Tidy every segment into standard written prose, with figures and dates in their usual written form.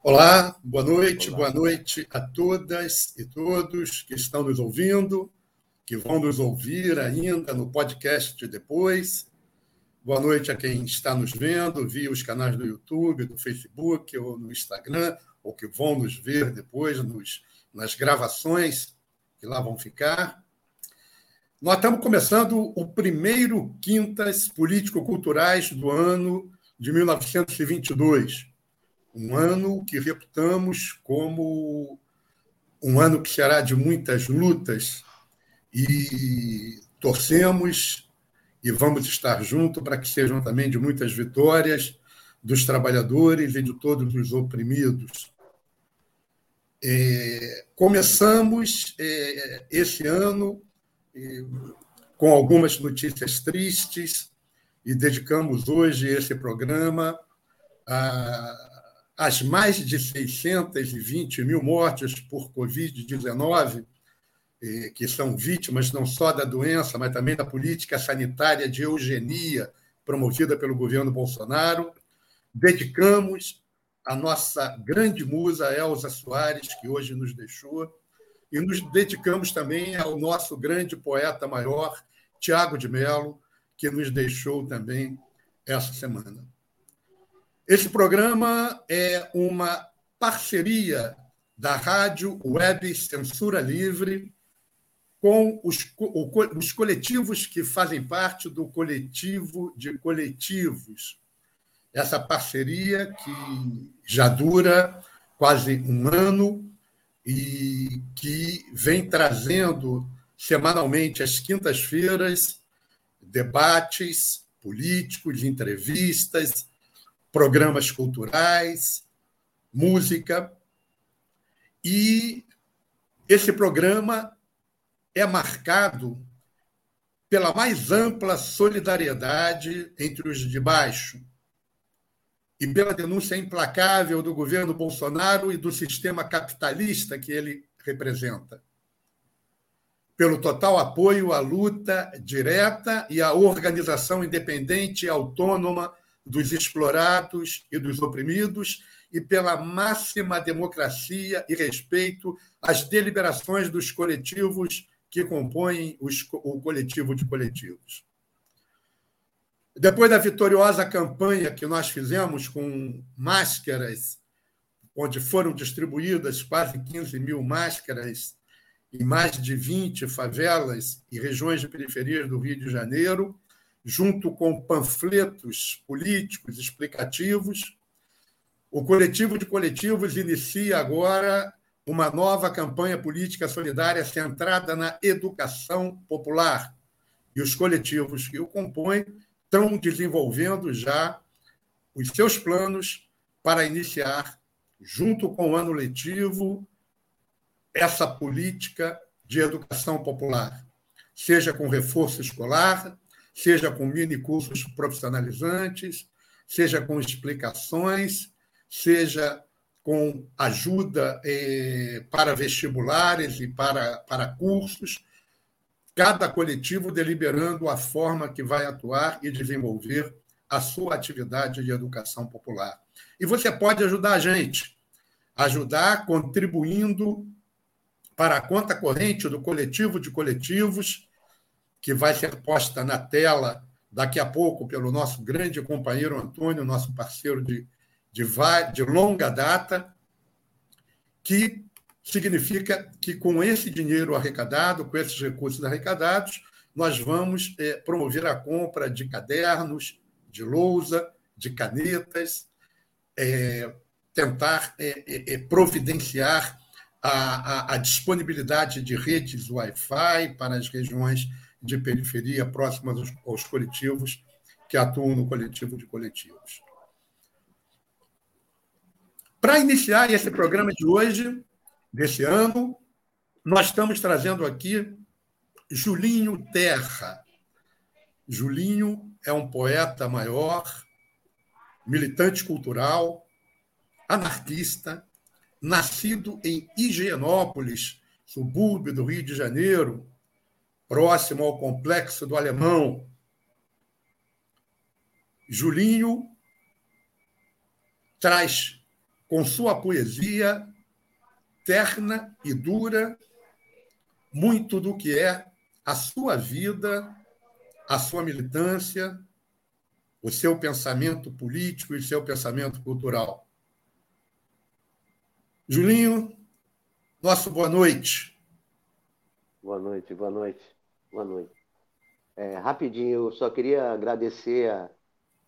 Olá, boa noite. Olá. Boa noite a todas e todos que estão nos ouvindo, que vão nos ouvir ainda no podcast depois. Boa noite a quem está nos vendo via os canais do YouTube, do Facebook ou no Instagram, ou que vão nos ver depois nas gravações que lá vão ficar. Nós estamos começando o primeiro Quintas Político-Culturais do ano de 1922. Um ano que reputamos como um ano que será de muitas lutas e torcemos e vamos estar juntos para que sejam também de muitas vitórias dos trabalhadores e de todos os oprimidos. Começamos esse ano com algumas notícias tristes e dedicamos hoje esse programa às mais de 620 mil mortes por Covid-19, que são vítimas não só da doença, mas também da política sanitária de eugenia promovida pelo governo Bolsonaro, dedicamos a nossa grande musa, Elsa Soares, que hoje nos deixou, e nos dedicamos também ao nosso grande poeta maior, Thiago de Melo, que nos deixou também essa semana. Esse programa é uma parceria da Rádio Web Censura Livre com os coletivos que fazem parte do Coletivo de Coletivos. Essa parceria que já dura quase um ano e que vem trazendo semanalmente, às quintas-feiras, debates políticos, entrevistas, programas culturais, música. E esse programa é marcado pela mais ampla solidariedade entre os de baixo e pela denúncia implacável do governo Bolsonaro e do sistema capitalista que ele representa, pelo total apoio à luta direta e à organização independente e autônoma dos explorados e dos oprimidos e pela máxima democracia e respeito às deliberações dos coletivos que compõem o Coletivo de Coletivos. Depois da vitoriosa campanha que nós fizemos com máscaras, onde foram distribuídas quase 15 mil máscaras em mais de 20 favelas e regiões de periferia do Rio de Janeiro, junto com panfletos políticos explicativos, o Coletivo de Coletivos inicia agora uma nova campanha política solidária centrada na educação popular. E os coletivos que o compõem estão desenvolvendo já os seus planos para iniciar, junto com o ano letivo, essa política de educação popular, seja com reforço escolar, seja com minicursos profissionalizantes, seja com explicações, seja com ajuda para vestibulares e para cursos, cada coletivo deliberando a forma que vai atuar e desenvolver a sua atividade de educação popular. E você pode ajudar a gente, ajudar contribuindo para a conta corrente do Coletivo de Coletivos, que vai ser posta na tela daqui a pouco pelo nosso grande companheiro Antônio, nosso parceiro de longa data, que significa que, com esse dinheiro arrecadado, com esses recursos arrecadados, nós vamos promover a compra de cadernos, de lousa, de canetas, tentar providenciar a disponibilidade de redes Wi-Fi para as regiões de periferia próximas aos coletivos que atuam no Coletivo de Coletivos. Para iniciar esse programa de hoje, desse ano, nós estamos trazendo aqui Julinho Terra. Julinho é um poeta maior, militante cultural, anarquista, nascido em Higienópolis, subúrbio do Rio de Janeiro, próximo ao Complexo do Alemão. Julinho traz com sua poesia terna e dura muito do que é a sua vida, a sua militância, o seu pensamento político e o seu pensamento cultural. Julinho, nosso boa noite. Boa noite, boa noite, boa noite. Rapidinho, eu só queria agradecer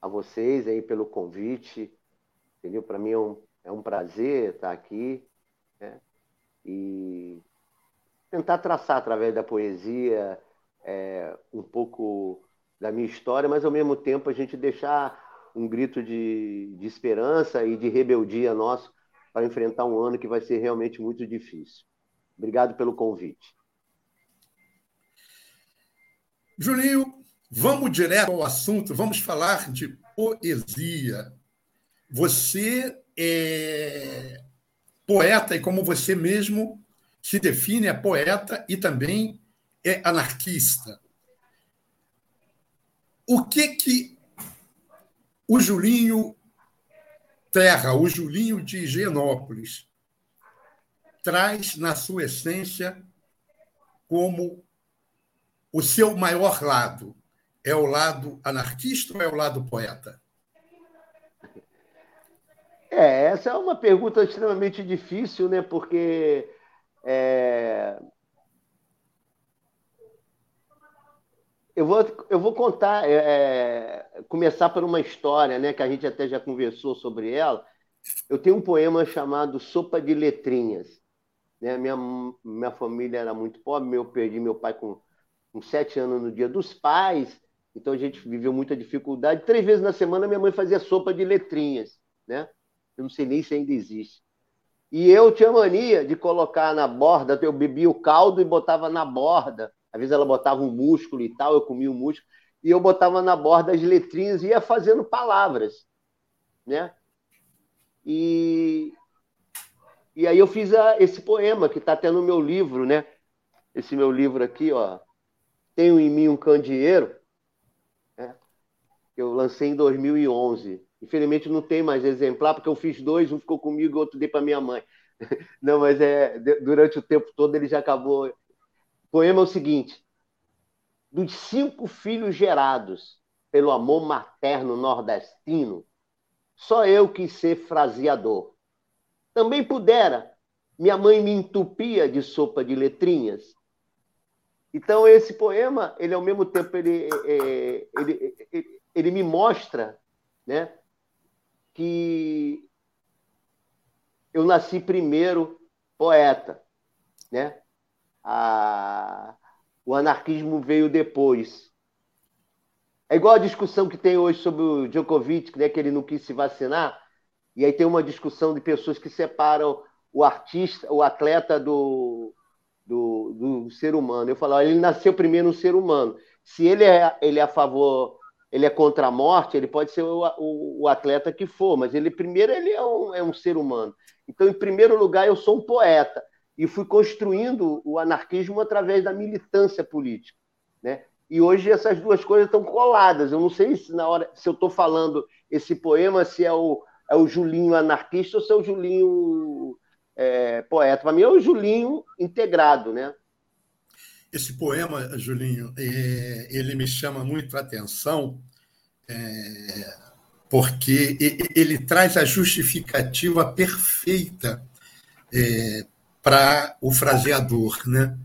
a vocês aí pelo convite, entendeu? Para mim é um prazer estar aqui, né? E tentar traçar através da poesia um pouco da minha história, mas ao mesmo tempo a gente deixar um grito de esperança e de rebeldia nosso para enfrentar um ano que vai ser realmente muito difícil. Obrigado pelo convite. Julinho, vamos direto ao assunto, vamos falar de poesia. Você é poeta e, como você mesmo se define, é poeta e também é anarquista. O que o Julinho Terra, o Julinho de Higienópolis, traz na sua essência como o seu maior lado? É o lado anarquista ou é o lado poeta? Essa é uma pergunta extremamente difícil, né? Porque eu vou contar, começar por uma história, né, que a gente até já conversou sobre ela. Eu tenho um poema chamado Sopa de Letrinhas, né? Minha família era muito pobre, eu perdi meu pai com 7 anos no Dia dos Pais, então a gente viveu muita dificuldade. 3 vezes na semana minha mãe fazia sopa de letrinhas, né? Eu não sei nem se ainda existe. E eu tinha mania de colocar na borda, eu bebia o caldo e botava na borda. Às vezes ela botava um músculo e tal, eu comia o músculo, e eu botava na borda as letrinhas e ia fazendo palavras, né? E aí eu fiz esse poema que está até no meu livro, né? Esse meu livro aqui, ó, Tenho em Mim um Candeeiro, né? Eu lancei em 2011. Infelizmente não tem mais exemplar, porque eu fiz 2, um ficou comigo e outro dei para minha mãe. Não, mas durante o tempo todo ele já acabou. O poema é o seguinte: dos 5 filhos gerados pelo amor materno nordestino, só eu quis ser fraseador. Também pudera, minha mãe me entupia de sopa de letrinhas. Então esse poema, ele ao mesmo tempo ele me mostra, né, que eu nasci primeiro poeta, né? O anarquismo veio depois. É igual a discussão que tem hoje sobre o Djokovic, né, que ele não quis se vacinar, e aí tem uma discussão de pessoas que separam o artista, o atleta do ser humano. Eu falo, ó, ele nasceu primeiro um ser humano. Se ele é a favor, ele é contra a morte, ele pode ser o atleta que for, mas ele primeiro ele é um ser humano. Então, em primeiro lugar, eu sou um poeta. E fui construindo o anarquismo através da militância política, né? E hoje essas duas coisas estão coladas. Eu não sei se na hora, se eu estou falando esse poema, se é o Julinho anarquista ou se é o Julinho poeta. Para mim é o Julinho integrado, né? Esse poema, Julinho, ele me chama muito a atenção, porque ele traz a justificativa perfeita para o fraseador, né?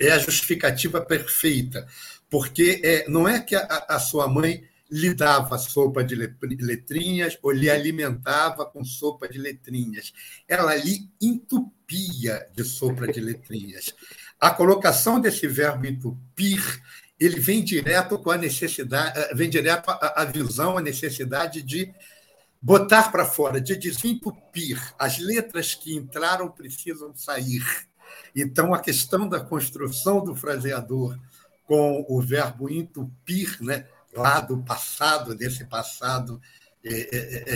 É a justificativa perfeita, porque não é que a sua mãe lhe dava sopa de letrinhas ou lhe alimentava com sopa de letrinhas. Ela lhe entupia de sopa de letrinhas. A colocação desse verbo entupir, ele vem direto com a necessidade, vem direto à visão, à necessidade de botar para fora, de desentupir. As letras que entraram precisam sair. Então, a questão da construção do fraseador com o verbo entupir, né, lá do passado, desse passado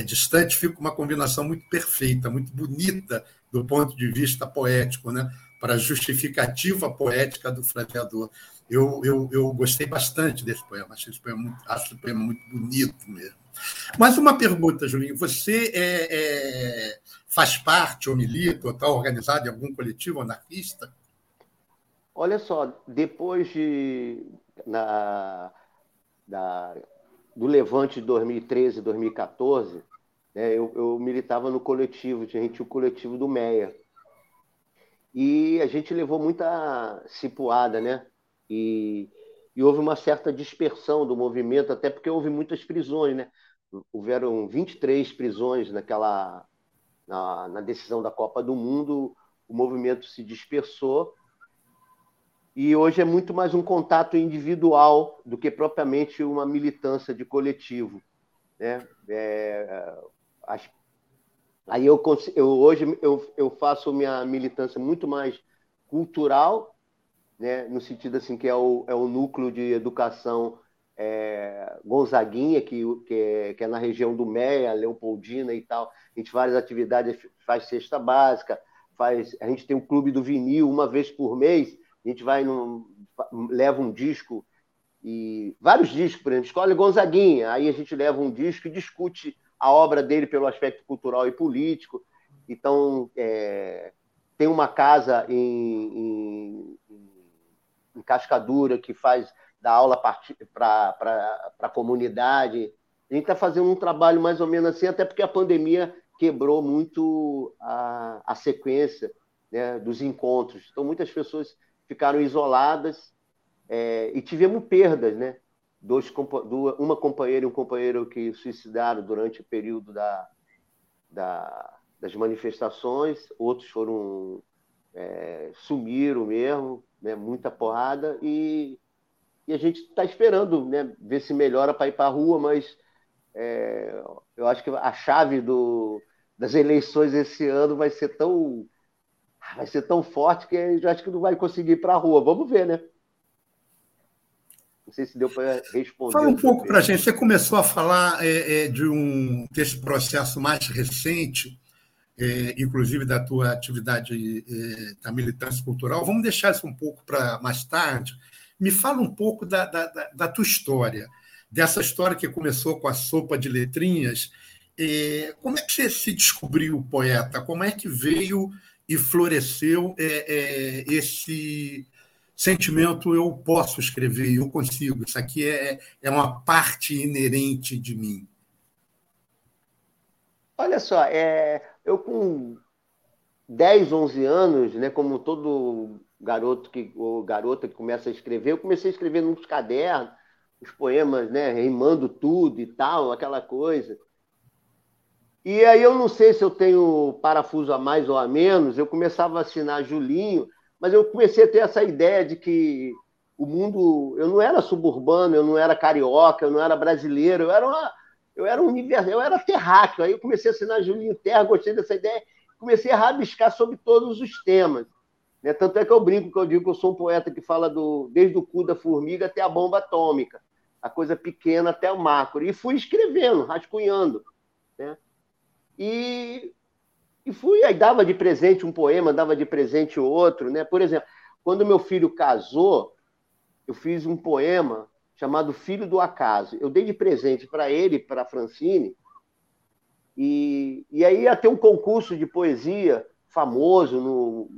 distante, fica uma combinação muito perfeita, muito bonita do ponto de vista poético, né, para a justificativa poética do fraseador. Eu gostei bastante desse poema, acho esse poema muito bonito mesmo. Mas uma pergunta, Julinho, você faz parte, ou milita, ou está organizado em algum coletivo anarquista? Olha só, depois do levante de 2013, 2014, né, eu militava no coletivo, o coletivo do Meia. E a gente levou muita cipuada, né? E houve uma certa dispersão do movimento, até porque houve muitas prisões, né? Houveram 23 prisões na decisão da Copa do Mundo, o movimento se dispersou e hoje é muito mais um contato individual do que propriamente uma militância de coletivo, né? Aí hoje eu faço minha militância muito mais cultural, né? No sentido assim, que é o núcleo de educação Gonzaguinha, que é na região do Meia, Leopoldina e tal. A gente faz atividades, faz cesta básica, a gente tem o Clube do Vinil uma vez por mês, a gente leva um disco, e vários discos, por exemplo, escolhe Gonzaguinha, aí a gente leva um disco e discute a obra dele pelo aspecto cultural e político. Então, tem uma casa em Cascadura, que faz da aula para a comunidade. A gente está fazendo um trabalho mais ou menos assim, até porque a pandemia quebrou muito a sequência, né, dos encontros. Então, muitas pessoas ficaram isoladas e tivemos perdas, né? Uma companheira e um companheiro que suicidaram durante o período das manifestações, outros foram sumiram mesmo, né, muita porrada, e a gente está esperando, né, ver se melhora para ir para a rua, mas eu acho que a chave das eleições esse ano vai ser tão forte que eu acho que não vai conseguir ir para a rua. Vamos ver, né? Não sei se deu para responder. Fala um pouco para a gente. Você começou a falar desse processo mais recente, inclusive da tua atividade da militância cultural. Vamos deixar isso um pouco para mais tarde. Me fala um pouco da tua história, dessa história que começou com a sopa de letrinhas. Como é que você se descobriu poeta? Como é que veio e floresceu esse sentimento, eu posso escrever, eu consigo, isso aqui é uma parte inerente de mim? Olha só, eu com 10, 11 anos, né, como todo garoto ou garota que começa a escrever, eu comecei a escrever nos cadernos, os poemas, né, rimando tudo e tal, aquela coisa. E aí eu não sei se eu tenho parafuso a mais ou a menos, eu começava a assinar Julinho, mas eu comecei a ter essa ideia de que o mundo... Eu não era suburbano, eu não era carioca, eu não era brasileiro, eu era terráqueo. Aí eu comecei a assinar Julinho Terra, gostei dessa ideia, comecei a rabiscar sobre todos os temas, né? Tanto é que eu brinco, que eu digo que eu sou um poeta que fala desde o cu da formiga até a bomba atômica, a coisa pequena até o macro. E fui escrevendo, rascunhando, né? E fui, aí dava de presente um poema, dava de presente outro, né? Por exemplo, quando meu filho casou, eu fiz um poema chamado Filho do Acaso. Eu dei de presente para ele, para a Francine, e aí ia ter um concurso de poesia famoso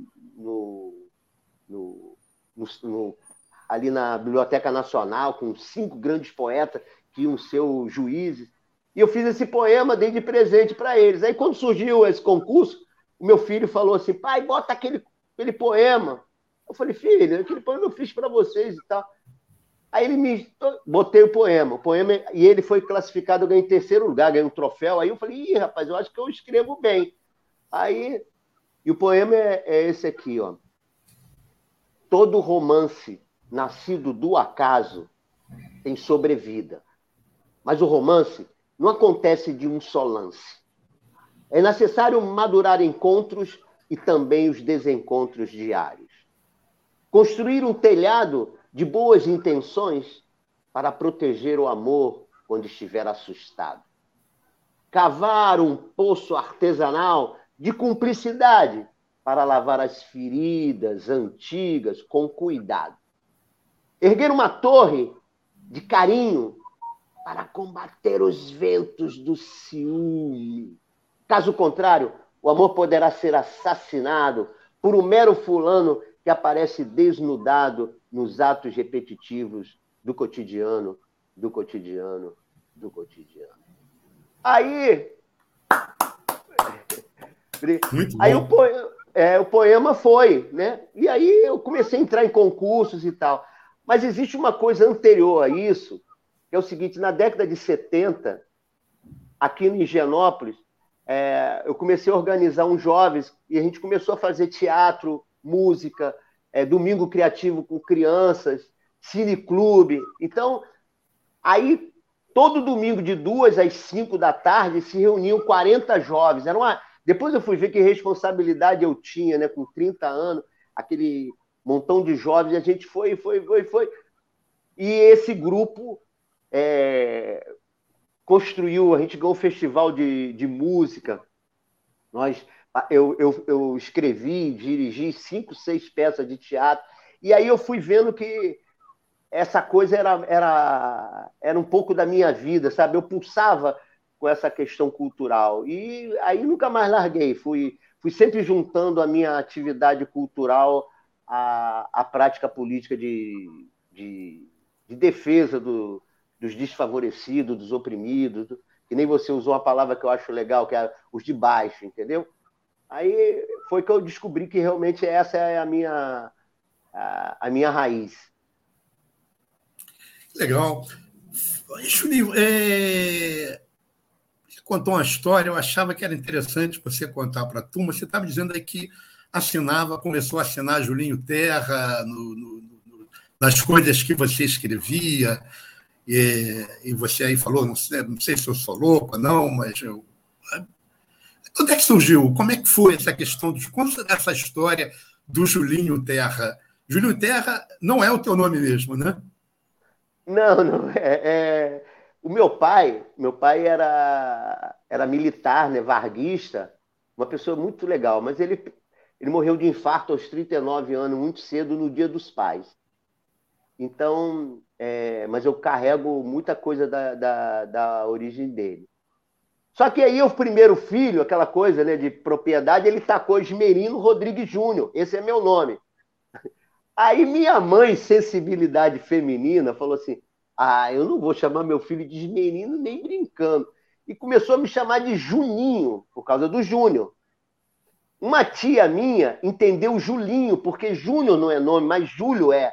ali na Biblioteca Nacional, com 5 grandes poetas que iam ser os juízes. E eu fiz esse poema, dei de presente para eles. Aí, quando surgiu esse concurso, o meu filho falou assim: pai, bota aquele poema. Eu falei: filho, aquele poema eu fiz para vocês e tal. Aí ele botei o poema, e ele foi classificado, eu ganhei em 3º lugar, ganhei um troféu. Aí eu falei: ih, rapaz, eu acho que eu escrevo bem. Aí, e o poema é esse aqui, ó. Todo romance nascido do acaso tem sobrevida, mas o romance não acontece de um só lance. É necessário madurar encontros e também os desencontros diários. Construir um telhado de boas intenções para proteger o amor quando estiver assustado. Cavar um poço artesanal de cumplicidade para lavar as feridas antigas com cuidado. Erguer uma torre de carinho para combater os ventos do ciúme. Caso contrário, o amor poderá ser assassinado por um mero fulano que aparece desnudado nos atos repetitivos do cotidiano, do cotidiano, do cotidiano. Aí o poema foi, né? E aí eu comecei a entrar em concursos e tal. Mas existe uma coisa anterior a isso, que é o seguinte: na década de 70, aqui em Higienópolis, eu comecei a organizar uns jovens e a gente começou a fazer teatro, música, domingo criativo com crianças, cineclube. Então, aí, todo domingo, de 2h às 5h da tarde, se reuniam 40 jovens. Depois eu fui ver que responsabilidade eu tinha, né? Com 30 anos, aquele montão de jovens, a gente foi. E esse grupo construiu, a gente ganhou um festival de música. Eu escrevi, dirigi 5, 6 peças de teatro. E aí eu fui vendo que essa coisa era um pouco da minha vida, sabe? Eu pulsava com essa questão cultural. E aí nunca mais larguei. Fui sempre juntando a minha atividade cultural à prática política de defesa dos desfavorecidos, dos oprimidos, que nem você usou uma palavra que eu acho legal, que é os de baixo, entendeu? Aí foi que eu descobri que realmente essa é a minha raiz. Legal. Julinho, você contou uma história, eu achava que era interessante você contar para a turma. Você estava dizendo aí que começou a assinar Julinho Terra nas coisas que você escrevia. E você aí falou, não sei se eu sou louco ou não, mas onde é que surgiu? Como é que foi essa questão? Conta essa história do Julinho Terra. Julinho Terra não é o teu nome mesmo, né? Não. O meu pai era militar, né, varguista, uma pessoa muito legal, mas ele morreu de infarto aos 39 anos, muito cedo, no Dia dos Pais. Então, mas eu carrego muita coisa da origem dele. Só que aí o primeiro filho, aquela coisa, né, de propriedade, ele tacou Esmerino Rodrigues Júnior. Esse é meu nome. Aí minha mãe, sensibilidade feminina, falou assim: eu não vou chamar meu filho de Esmerino nem brincando. E começou a me chamar de Juninho, por causa do Júnior. Uma tia minha entendeu Julinho, porque Júnior não é nome, mas Júlio é.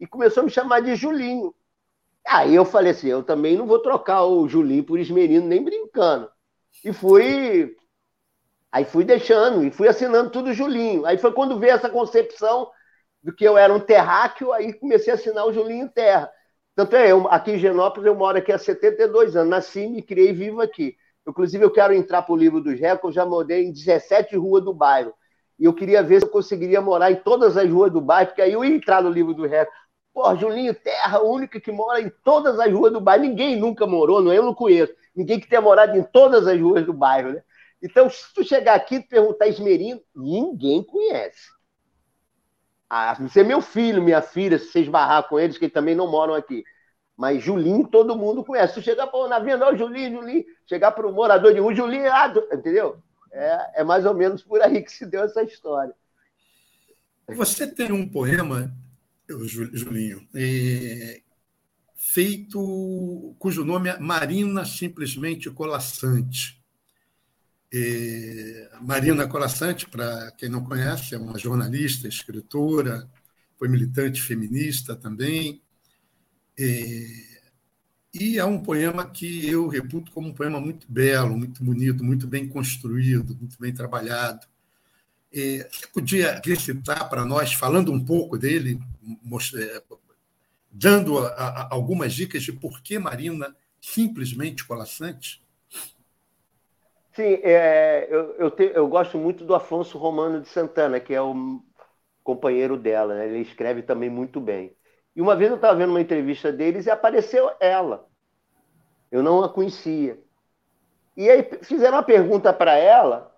E começou a me chamar de Julinho. Aí eu falei assim: eu também não vou trocar o Julinho por Esmerino, nem brincando. E fui. Aí fui deixando, e fui assinando tudo Julinho. Aí foi quando veio essa concepção do que eu era um terráqueo, aí comecei a assinar o Julinho Terra. Tanto é, aqui em Higienópolis, eu moro aqui há 72 anos, nasci, me criei e vivo aqui. Inclusive, eu quero entrar para o livro dos recordes, eu já morei em 17 ruas do bairro. E eu queria ver se eu conseguiria morar em todas as ruas do bairro, porque aí eu ia entrar no livro dos recordes. Pô, Julinho Terra, o único que mora em todas as ruas do bairro. Ninguém nunca morou, eu não conheço. Ninguém que tenha morado em todas as ruas do bairro, né? Então, se tu chegar aqui e perguntar Esmerino, ninguém conhece. Você é meu filho, minha filha, se você esbarrar com eles, que também não moram aqui. Mas Julinho, todo mundo conhece. Se chegar para o navio, não, Julinho. Chegar para o morador de rua, Julinho, entendeu? É mais ou menos por aí que se deu essa história. Você tem um poema, Julinho, feito, cujo nome é Marina Simplesmente Colasanti. Marina Colasanti, para quem não conhece, é uma jornalista, escritora, foi militante feminista também, e é um poema que eu reputo como um poema muito belo, muito bonito, muito bem construído, muito bem trabalhado. Você podia recitar para nós, falando um pouco dele, dando algumas dicas de por que Marina Simplesmente Colasanti? Sim, eu gosto muito do Afonso Romano de Santana, que é o companheiro dela, né? Ele escreve também muito bem. E uma vez eu estava vendo uma entrevista deles e apareceu ela. Eu não a conhecia. E aí fizeram uma pergunta para ela,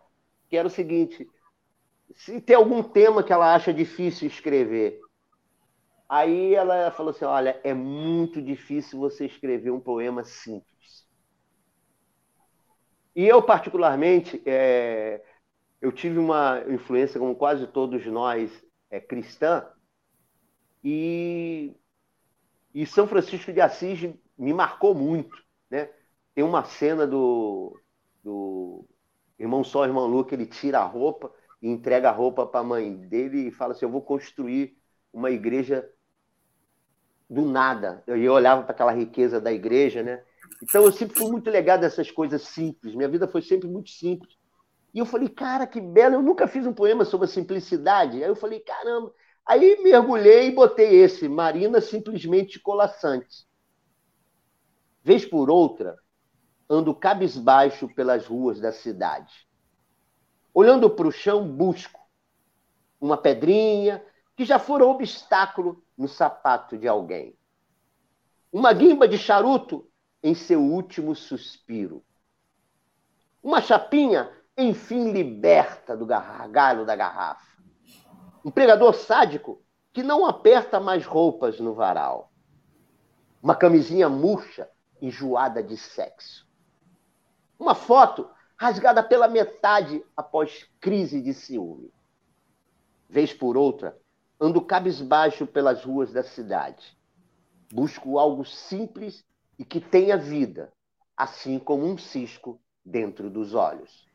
que era o seguinte, se tem algum tema que ela acha difícil escrever. Aí ela falou assim, olha, é muito difícil você escrever um poema simples. E eu, particularmente, eu tive uma influência, como quase todos nós, cristã, e São Francisco de Assis me marcou muito, né? Tem uma cena do Irmão Sol, Irmão Lua, que ele tira a roupa e entrega a roupa para a mãe dele e fala assim, eu vou construir uma igreja do nada. Eu olhava para aquela riqueza da igreja, né? Então, eu sempre fui muito ligado a essas coisas simples. Minha vida foi sempre muito simples. E eu falei, cara, que belo. Eu nunca fiz um poema sobre a simplicidade. Aí eu falei, caramba. Aí mergulhei e botei esse, Marina Simplesmente Colasanti. Vez por outra, ando cabisbaixo pelas ruas da cidade. Olhando para o chão, busco uma pedrinha que já fora obstáculo no sapato de alguém. Uma guimba de charuto em seu último suspiro. Uma chapinha, enfim, liberta do gargalho da garrafa. Um pregador sádico que não aperta mais roupas no varal. Uma camisinha murcha, enjoada de sexo. Uma foto rasgada pela metade após crise de ciúme. Vez por outra, ando cabisbaixo pelas ruas da cidade. Busco algo simples e que tenha vida, assim como um cisco dentro dos olhos.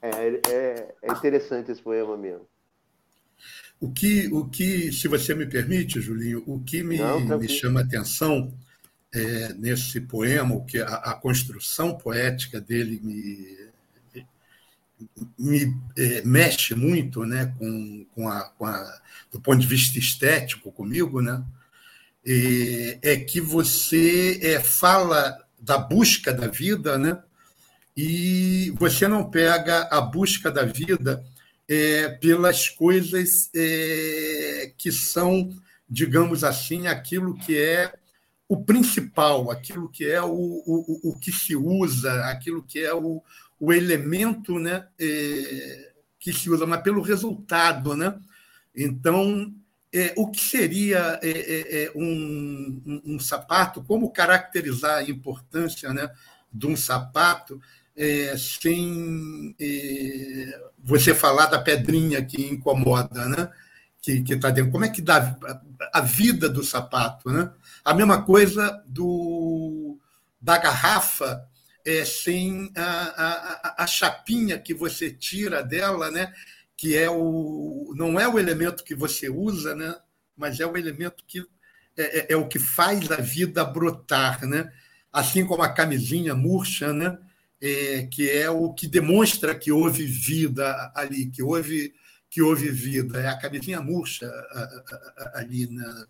É interessante esse poema mesmo. O que, se você me permite, Julinho, o que me chama a atenção nesse poema, o que a construção poética dele me mexe muito, né, do ponto de vista estético comigo, né, é que você fala da busca da vida, né, e você não pega a busca da vida pelas coisas que são, digamos assim, aquilo que é o principal, aquilo que é o que se usa, aquilo que é o elemento, né, que se usa, mas pelo resultado, né? Então, o que seria um sapato? Como caracterizar a importância, né, de um sapato sem você falar da pedrinha que incomoda, né, que está dentro? Como é que dá a vida do sapato, né? A mesma coisa da garrafa, sem a chapinha que você tira dela, né, que não é o elemento que você usa, né, mas é o elemento que é o que faz a vida brotar, né? Assim como a camisinha murcha, né, que é o que demonstra que houve vida ali, que houve vida, é a camisinha murcha ali. Né?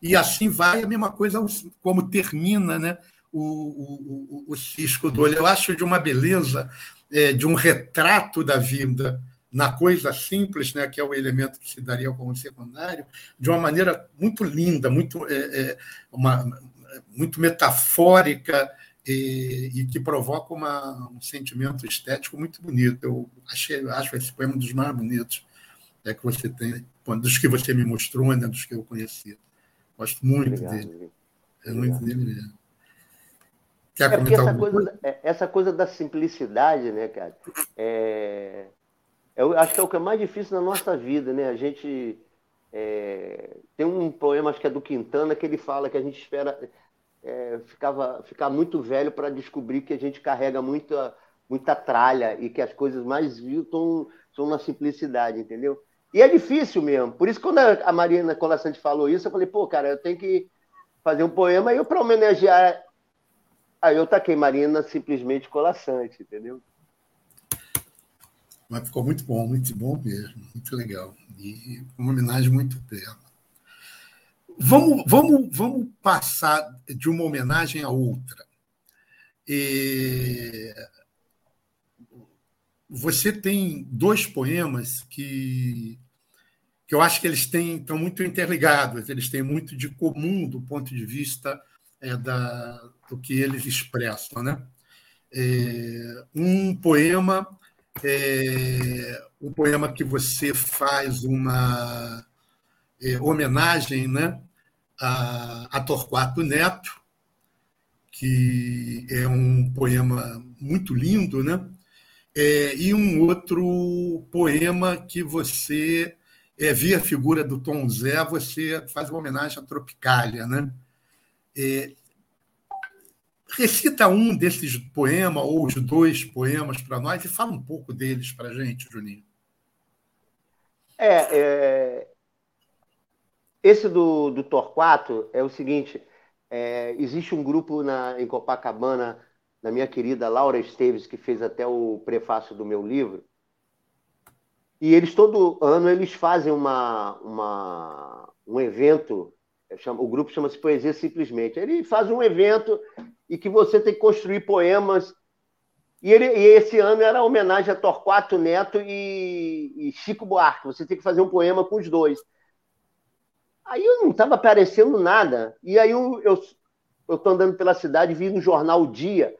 E assim vai, a mesma coisa como termina, né, o cisco do olho. Eu acho de uma beleza, de um retrato da vida na coisa simples, né, que é o elemento que se daria como secundário, de uma maneira muito linda, muito metafórica e que provoca um sentimento estético muito bonito. Eu acho esse poema um dos mais bonitos que você tem, dos que você me mostrou, né, dos que eu conheci. Gosto muito dele. É muito dele mesmo. Quer comentar alguma coisa? Essa coisa da simplicidade, né, cara? Eu acho que é o que é mais difícil na nossa vida, né? A gente tem um poema, acho que é do Quintana, que ele fala que a gente espera ficar muito velho para descobrir que a gente carrega muita tralha e que as coisas mais vil são na simplicidade, entendeu? E é difícil mesmo. Por isso, quando a Marina Colasanti falou isso, eu falei, pô, cara, eu tenho que fazer um poema aí para homenagear. Aí eu taquei Marina Simplesmente Colasanti, entendeu? Mas ficou muito bom mesmo, muito legal. E uma homenagem muito bela. Vamos passar de uma homenagem a outra. Você tem dois poemas que eu acho que eles estão muito interligados, eles têm muito de comum do ponto de vista do que eles expressam, né? Um poema que você faz uma homenagem, né, a Torquato Neto, que é um poema muito lindo, né? E um outro poema que você, via a figura do Tom Zé, você faz uma homenagem à Tropicália, né? Recita um desses poemas ou os dois poemas para nós e fala um pouco deles para a gente, Julinho. Esse do Torquato é o seguinte, existe um grupo em Copacabana, da minha querida Laura Esteves, que fez até o prefácio do meu livro, e eles todo ano eles fazem um evento, o grupo chama-se Poesia Simplesmente. Ele faz um evento e que você tem que construir poemas. E esse ano era homenagem a Torquato Neto e Chico Buarque. Você tem que fazer um poema com os dois. Aí eu não estava aparecendo nada. E aí eu estou andando pela cidade e vi no jornal O Dia.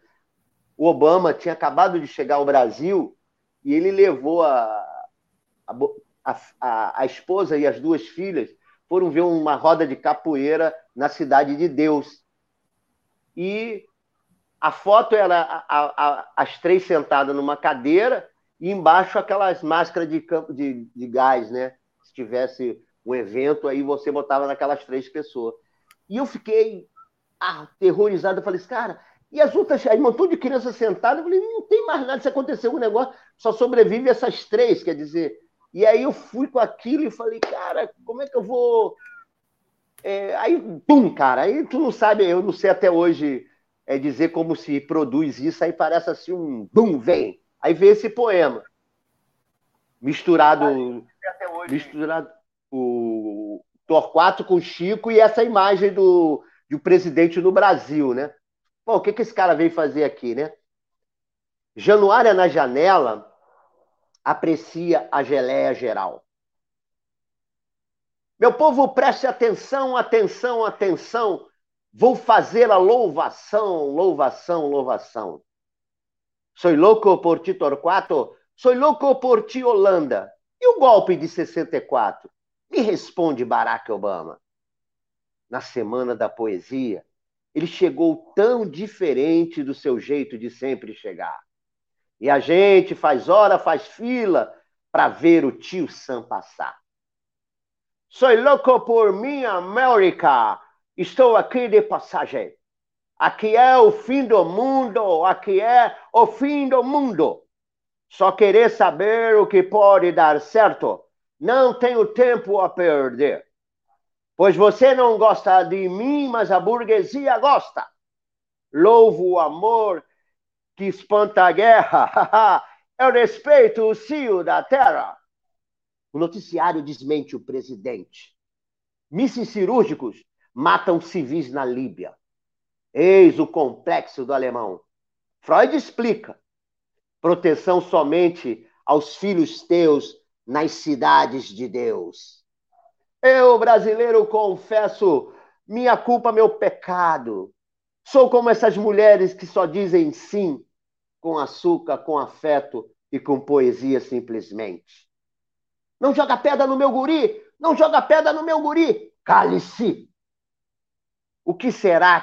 O Obama tinha acabado de chegar ao Brasil e ele levou a esposa e as duas filhas, foram ver uma roda de capoeira na Cidade de Deus. E a foto era as três sentadas numa cadeira e embaixo aquelas máscaras de gás, né? Se tivesse um evento, aí você botava naquelas três pessoas. E eu fiquei aterrorizado. Eu falei assim, cara, e as outras? Aí um montão de criança sentada. Eu falei, não tem mais nada. Se aconteceu um negócio, só sobrevive essas três, quer dizer... E aí eu fui com aquilo e falei, cara, como é que eu vou... Aí, pum, cara, aí tu não sabe, eu não sei até hoje dizer como se produz isso, aí parece assim um bum, vem. Aí vem esse poema, misturado o Torquato com o Chico e essa imagem do presidente do Brasil, né? Bom, o que esse cara veio fazer aqui, né? Januária na janela... aprecia a geleia geral. Meu povo, preste atenção, atenção, atenção. Vou fazer a louvação, louvação, louvação. Soy louco por ti, Torquato. Soy louco por ti, Holanda. E o golpe de 64? Me responde Barack Obama. Na semana da poesia, ele chegou tão diferente do seu jeito de sempre chegar. E a gente faz hora, faz fila para ver o tio Sam passar. Soy louco por minha América. Estou aqui de passagem. Aqui é o fim do mundo. Aqui é o fim do mundo. Só querer saber o que pode dar certo. Não tenho tempo a perder. Pois você não gosta de mim, mas a burguesia gosta. Louvo o amor que espanta a guerra. Eu respeito o cio da terra. O noticiário desmente o presidente. Mísseis cirúrgicos matam civis na Líbia. Eis o complexo do alemão. Freud explica. Proteção somente aos filhos teus nas cidades de Deus. Eu, brasileiro, confesso minha culpa, meu pecado. Sou como essas mulheres que só dizem sim, com açúcar, com afeto e com poesia simplesmente. Não joga pedra no meu guri! Não joga pedra no meu guri! Cale-se! O que será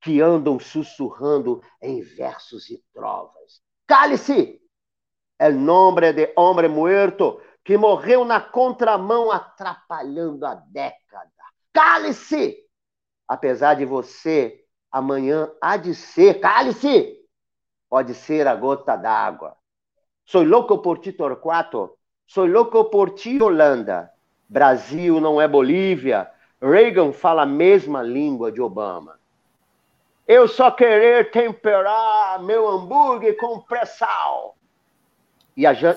que andam sussurrando em versos e trovas? Cale-se! El nombre de hombre muerto que morreu na contramão atrapalhando a década. Cale-se! Apesar de você... amanhã há de ser, cale-se, pode ser a gota d'água. Soy louco por ti, Torquato, soy louco por ti, Holanda. Brasil não é Bolívia, Reagan fala a mesma língua de Obama. Eu só querer temperar meu hambúrguer com pré-sal.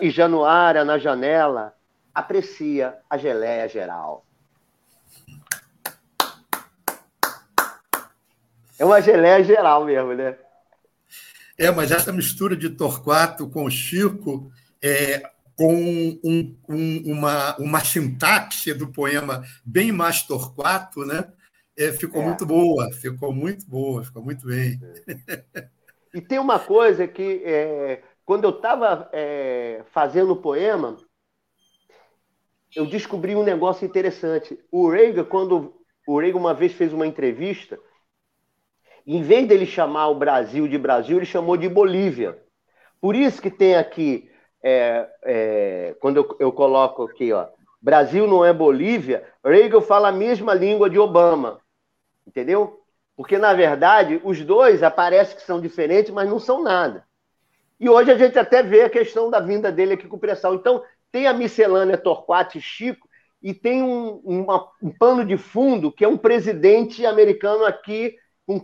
E Januária na janela aprecia a geleia geral. É uma geleia geral mesmo, né? Mas essa mistura de Torquato com Chico, com uma sintaxe do poema bem mais Torquato, né? Ficou muito boa, ficou muito bem. E tem uma coisa que, quando eu estava fazendo o poema, eu descobri um negócio interessante. O Reagan, uma vez fez uma entrevista, em vez dele chamar o Brasil de Brasil, ele chamou de Bolívia. Por isso que tem aqui, quando eu coloco aqui, Brasil não é Bolívia, Reagan fala a mesma língua de Obama, entendeu? Porque, na verdade, os dois aparecem que são diferentes, mas não são nada. E hoje a gente até vê a questão da vinda dele aqui com o pré-sal. Então, tem a miscelânea Torquato e Chico, e tem um pano de fundo que é um presidente americano aqui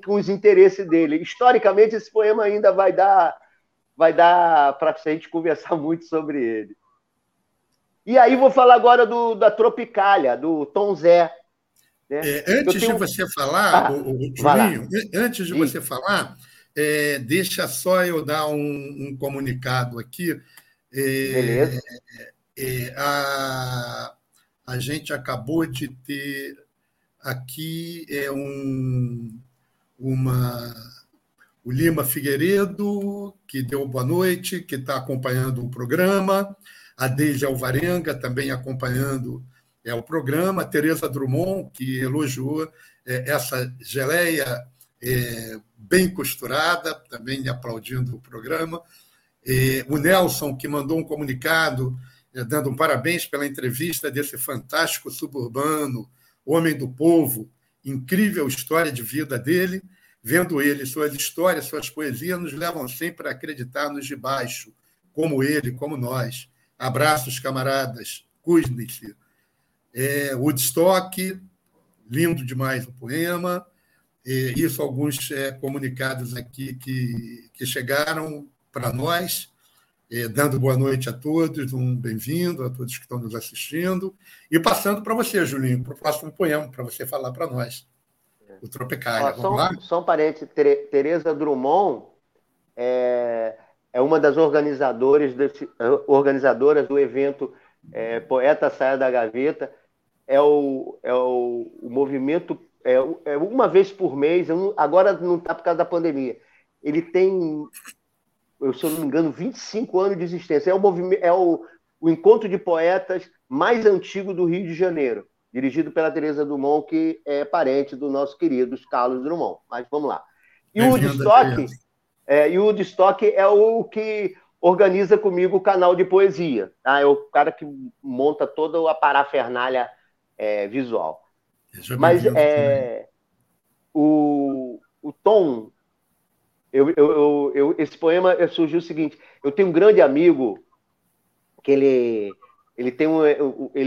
com os interesses dele. Historicamente, esse poema ainda vai dar para a gente conversar muito sobre ele. E aí vou falar agora da Tropicália, do Tom Zé. Né? Antes de você falar, deixa só eu dar um comunicado aqui. Beleza. A gente acabou de ter aqui o Lima Figueiredo, que deu boa noite, que está acompanhando o programa, a Deise Alvarenga também acompanhando o programa, a Tereza Drummond, que elogiou essa geleia bem costurada, também aplaudindo o programa, o Nelson, que mandou um comunicado dando um parabéns pela entrevista desse fantástico suburbano, homem do povo, incrível história de vida dele, vendo ele, suas histórias, suas poesias nos levam sempre a acreditar nos de baixo, como ele, como nós. Abraços, camaradas, cuidem-se. Woodstock, lindo demais o poema. Isso, alguns comunicados aqui que chegaram para nós, dando boa noite a todos, um bem-vindo a todos que estão nos assistindo. E passando para você, Julinho, para o próximo poema, para você falar para nós. O Tropicália, vamos lá? Só um parente, Tereza Drummond é uma das organizadoras do evento Poeta Saia da Gaveta. O movimento, uma vez por mês, agora não está por causa da pandemia. Ele tem, se eu não me engano, 25 anos de existência. É o encontro de poetas mais antigo do Rio de Janeiro, dirigido pela Tereza Drummond, que é parente do nosso querido Carlos Drummond. Mas vamos lá. E o Destock é o que organiza comigo o canal de poesia. Tá? É o cara que monta toda a parafernália visual. Mas o Tom... esse poema surgiu o seguinte. Eu tenho um grande amigo que ele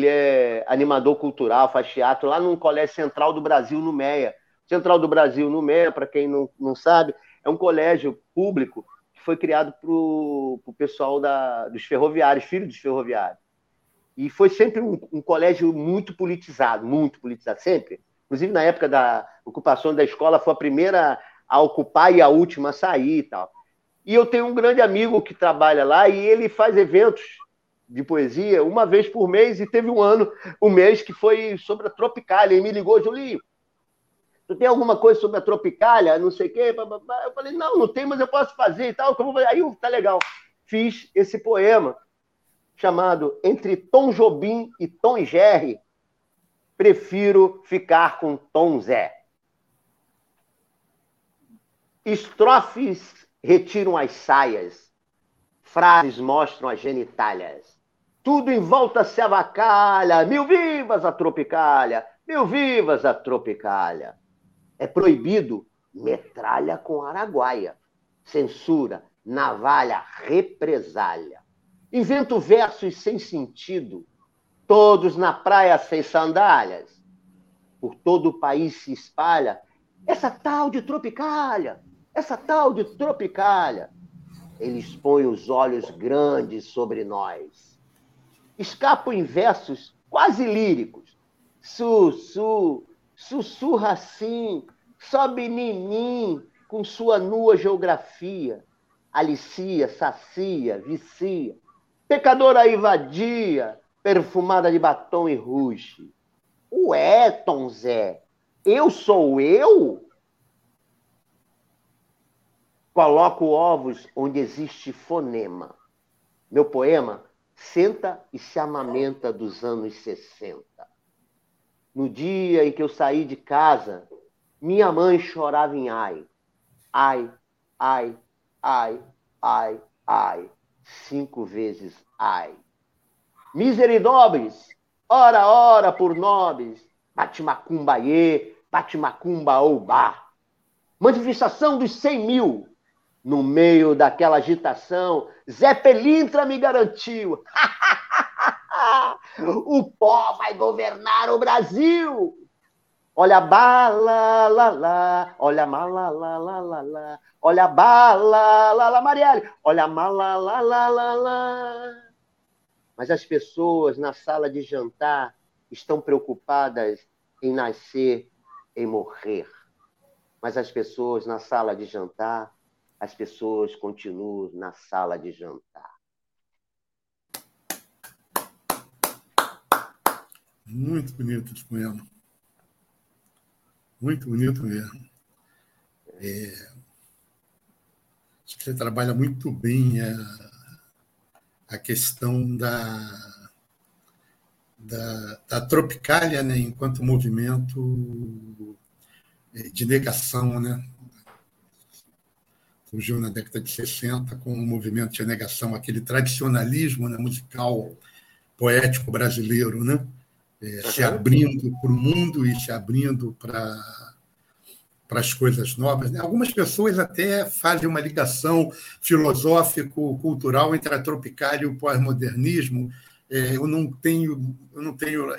é animador cultural, faz teatro lá no Colégio Central do Brasil, no Meia. Central do Brasil, no Meia, para quem não sabe, é um colégio público que foi criado para o pessoal dos ferroviários, filhos dos ferroviários. E foi sempre um colégio muito politizado, sempre. Inclusive, na época da ocupação da escola, foi a primeira a ocupar e a última a sair e tal. E eu tenho um grande amigo que trabalha lá e ele faz eventos de poesia uma vez por mês e teve um mês que foi sobre a Tropicália. Ele me ligou, Julinho, tu tem alguma coisa sobre a Tropicália? Não sei o quê. Eu falei, não tem, mas eu posso fazer e tal. Aí, tá legal. Fiz esse poema chamado Entre Tom Jobim e Tom e Jerry, prefiro ficar com Tom Zé. Estrofes retiram as saias, frases mostram as genitálias. Tudo em volta se avacalha, mil vivas a Tropicália, mil vivas a Tropicália. É proibido metralha com araguaia, censura, navalha, represália. Invento versos sem sentido, todos na praia sem sandálias. Por todo o país se espalha essa tal de Tropicália. Essa tal de Tropicália, eles põem os olhos grandes sobre nós. Escapam em versos quase líricos. Sussurra assim, sobe ninim, com sua nua geografia. alicia, sacia, vicia, pecadora e vadia, perfumada de batom e ruge. Ué, Tom Zé, eu sou eu? Coloco ovos onde existe fonema. Meu poema senta e se amamenta dos anos 60. No dia em que eu saí de casa, minha mãe chorava em ai. Ai, ai, ai, ai, ai. 5 vezes ai. Miseridobres, ora, ora por nobres, bate macumbaiê, bate macumba ou bar. Manifestação dos 100.000. No meio daquela agitação, Zé Pelintra me garantiu. O pó vai governar o Brasil. Olha a bala, lá, lá. Olha a mala, lá, lá, lá, lá. Olha a bala, lá, lá, Marielle. Olha a mala, lá, lá, lá, lá. Mas as pessoas na sala de jantar estão preocupadas em nascer, em morrer. Mas as pessoas na sala de jantar, as pessoas continuam na sala de jantar. Muito bonito de poema. Muito bonito mesmo. Acho que você trabalha muito bem a questão da Tropicália, né, enquanto movimento de negação, né? Surgiu na década de 60 com um movimento de negação, aquele tradicionalismo, né, musical, poético brasileiro, né, se abrindo para o mundo e se abrindo para as coisas novas, né? Algumas pessoas até fazem uma ligação filosófico-cultural entre a Tropicália e o pós-modernismo. Eu não tenho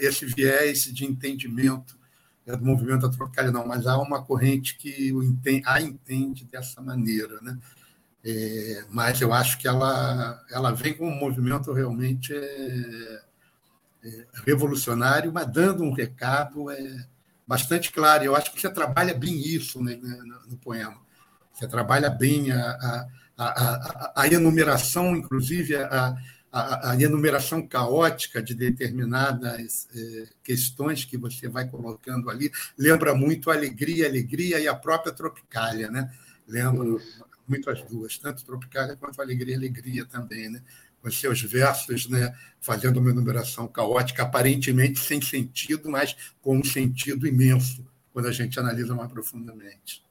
esse viés de entendimento do movimento da Tropicália, não, mas há uma corrente que a entende dessa maneira, né? Mas eu acho que ela vem com um movimento realmente revolucionário, mas dando um recado bastante claro. Eu acho que você trabalha bem isso, né, no poema. Você trabalha bem a enumeração, inclusive a enumeração caótica de determinadas questões que você vai colocando ali, lembra muito a Alegria, Alegria e a própria Tropicália, né? Lembra muito as duas, tanto Tropicália quanto Alegria, Alegria também, né? Com seus versos, né, fazendo uma enumeração caótica, aparentemente sem sentido, mas com um sentido imenso, quando a gente analisa mais profundamente.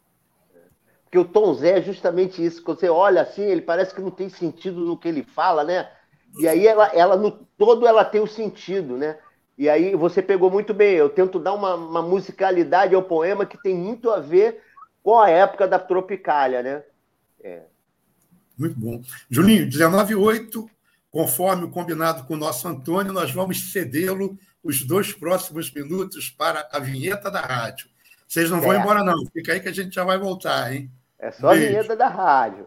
Porque o Tom Zé é justamente isso, quando você olha assim, ele parece que não tem sentido no que ele fala, né? E aí ela no todo ela tem um sentido, né? E aí você pegou muito bem. Eu tento dar uma musicalidade ao poema que tem muito a ver com a época da Tropicália, né? Muito bom. Julinho, 19h08, conforme o combinado com o nosso Antônio, nós vamos cedê-lo os 2 próximos minutos para a vinheta da rádio. Vocês não vão embora, não. Fica aí que a gente já vai voltar, hein? É só a vinheta da rádio.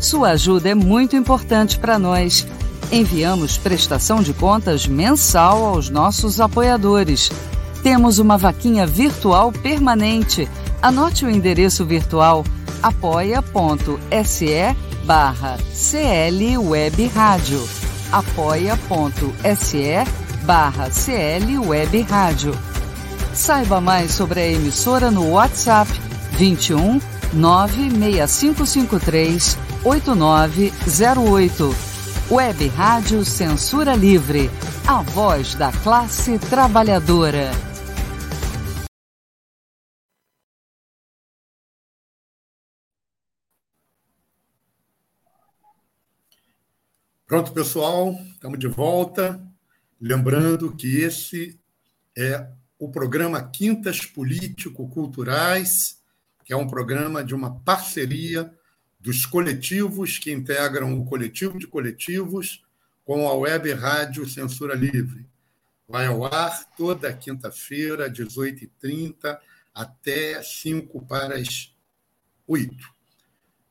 Sua ajuda é muito importante para nós. Enviamos prestação de contas mensal aos nossos apoiadores. Temos uma vaquinha virtual permanente. Anote o endereço virtual apoia.se/CLWebRádio apoia.se/CLWebRádio. Saiba mais sobre a emissora no WhatsApp 21 96553 8908. Web Rádio Censura Livre, a voz da classe trabalhadora. Pronto, pessoal, estamos de volta. Lembrando que esse é o programa Quintas Político-Culturais, que é um programa de uma parceria dos coletivos que integram o Coletivo de Coletivos com a Web Rádio Censura Livre. Vai ao ar toda quinta-feira, às 18h30, até 7:55.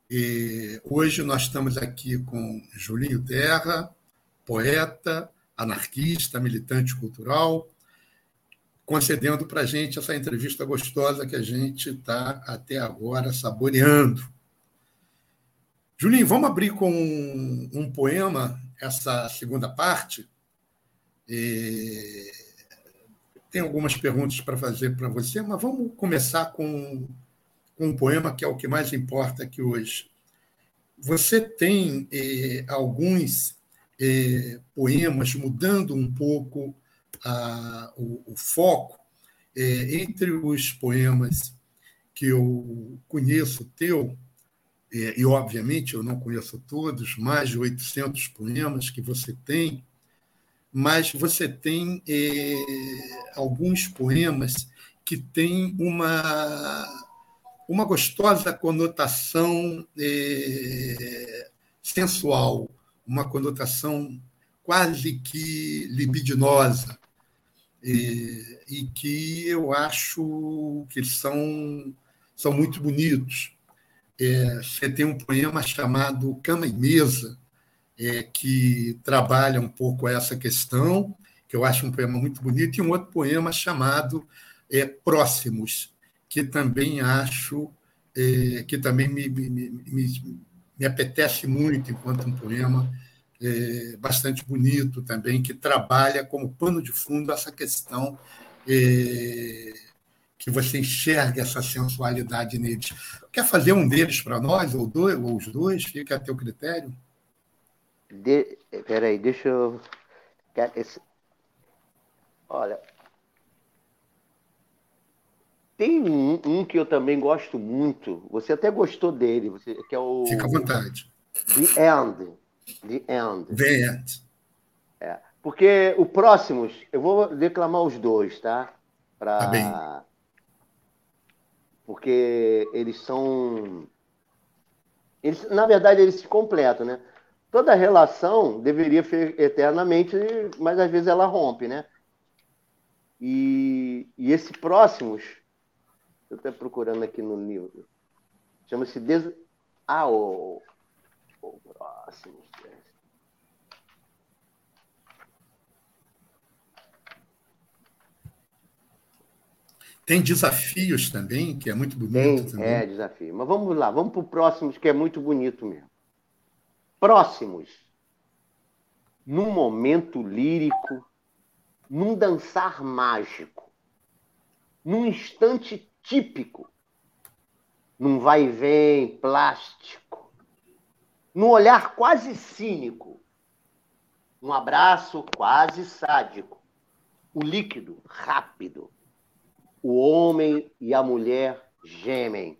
E hoje nós estamos aqui com Julinho Terra, poeta, anarquista, militante cultural, concedendo para a gente essa entrevista gostosa que a gente está até agora saboreando. Julinho, vamos abrir com um poema, essa segunda parte. E tem algumas perguntas para fazer para você, mas vamos começar com um poema que é o que mais importa aqui hoje. Você tem alguns poemas mudando um pouco o foco entre os poemas que eu conheço teu, e obviamente eu não conheço todos, mais de 800 poemas que você tem, mas você tem alguns poemas que têm uma gostosa conotação sensual, uma conotação quase que libidinosa, e que eu acho que são muito bonitos. Você tem um poema chamado Cama e Mesa, que trabalha um pouco essa questão, que eu acho um poema muito bonito, e um outro poema chamado Próximos, que também acho, que também me apetece muito, enquanto um poema bastante bonito também, que trabalha como pano de fundo essa questão que você enxerga essa sensualidade neles. Quer fazer um deles para nós, ou os dois? Fica a teu critério. Espera aí, deixa eu... Olha, tem um que eu também gosto muito, você até gostou dele, que é o... Fica à vontade. The End. Porque o Próximos, eu vou declamar os dois, tá? Tá bem. Porque eles, na verdade, eles se completam, né? Toda relação deveria ser eternamente, mas às vezes ela rompe, né? E esse Próximos, eu estou procurando aqui no livro, chama-se Próximos. Tem Desafios também, que é muito bonito. Tem, também. Desafio. Mas vamos lá, vamos para o Próximos, que é muito bonito mesmo. Próximos. Num momento lírico, num dançar mágico, num instante típico, num vai e vem plástico, num olhar quase cínico, num abraço quase sádico, o líquido rápido. O homem e a mulher gemem,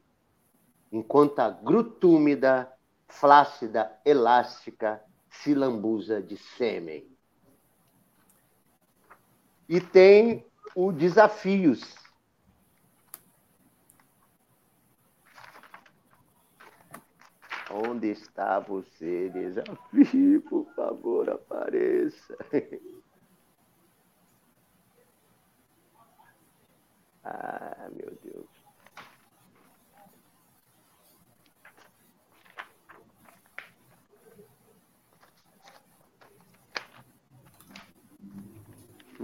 enquanto a gruta úmida, flácida, elástica, se lambuza de sêmen. E tem o Desafios. Onde está você, desafio? Por favor, apareça.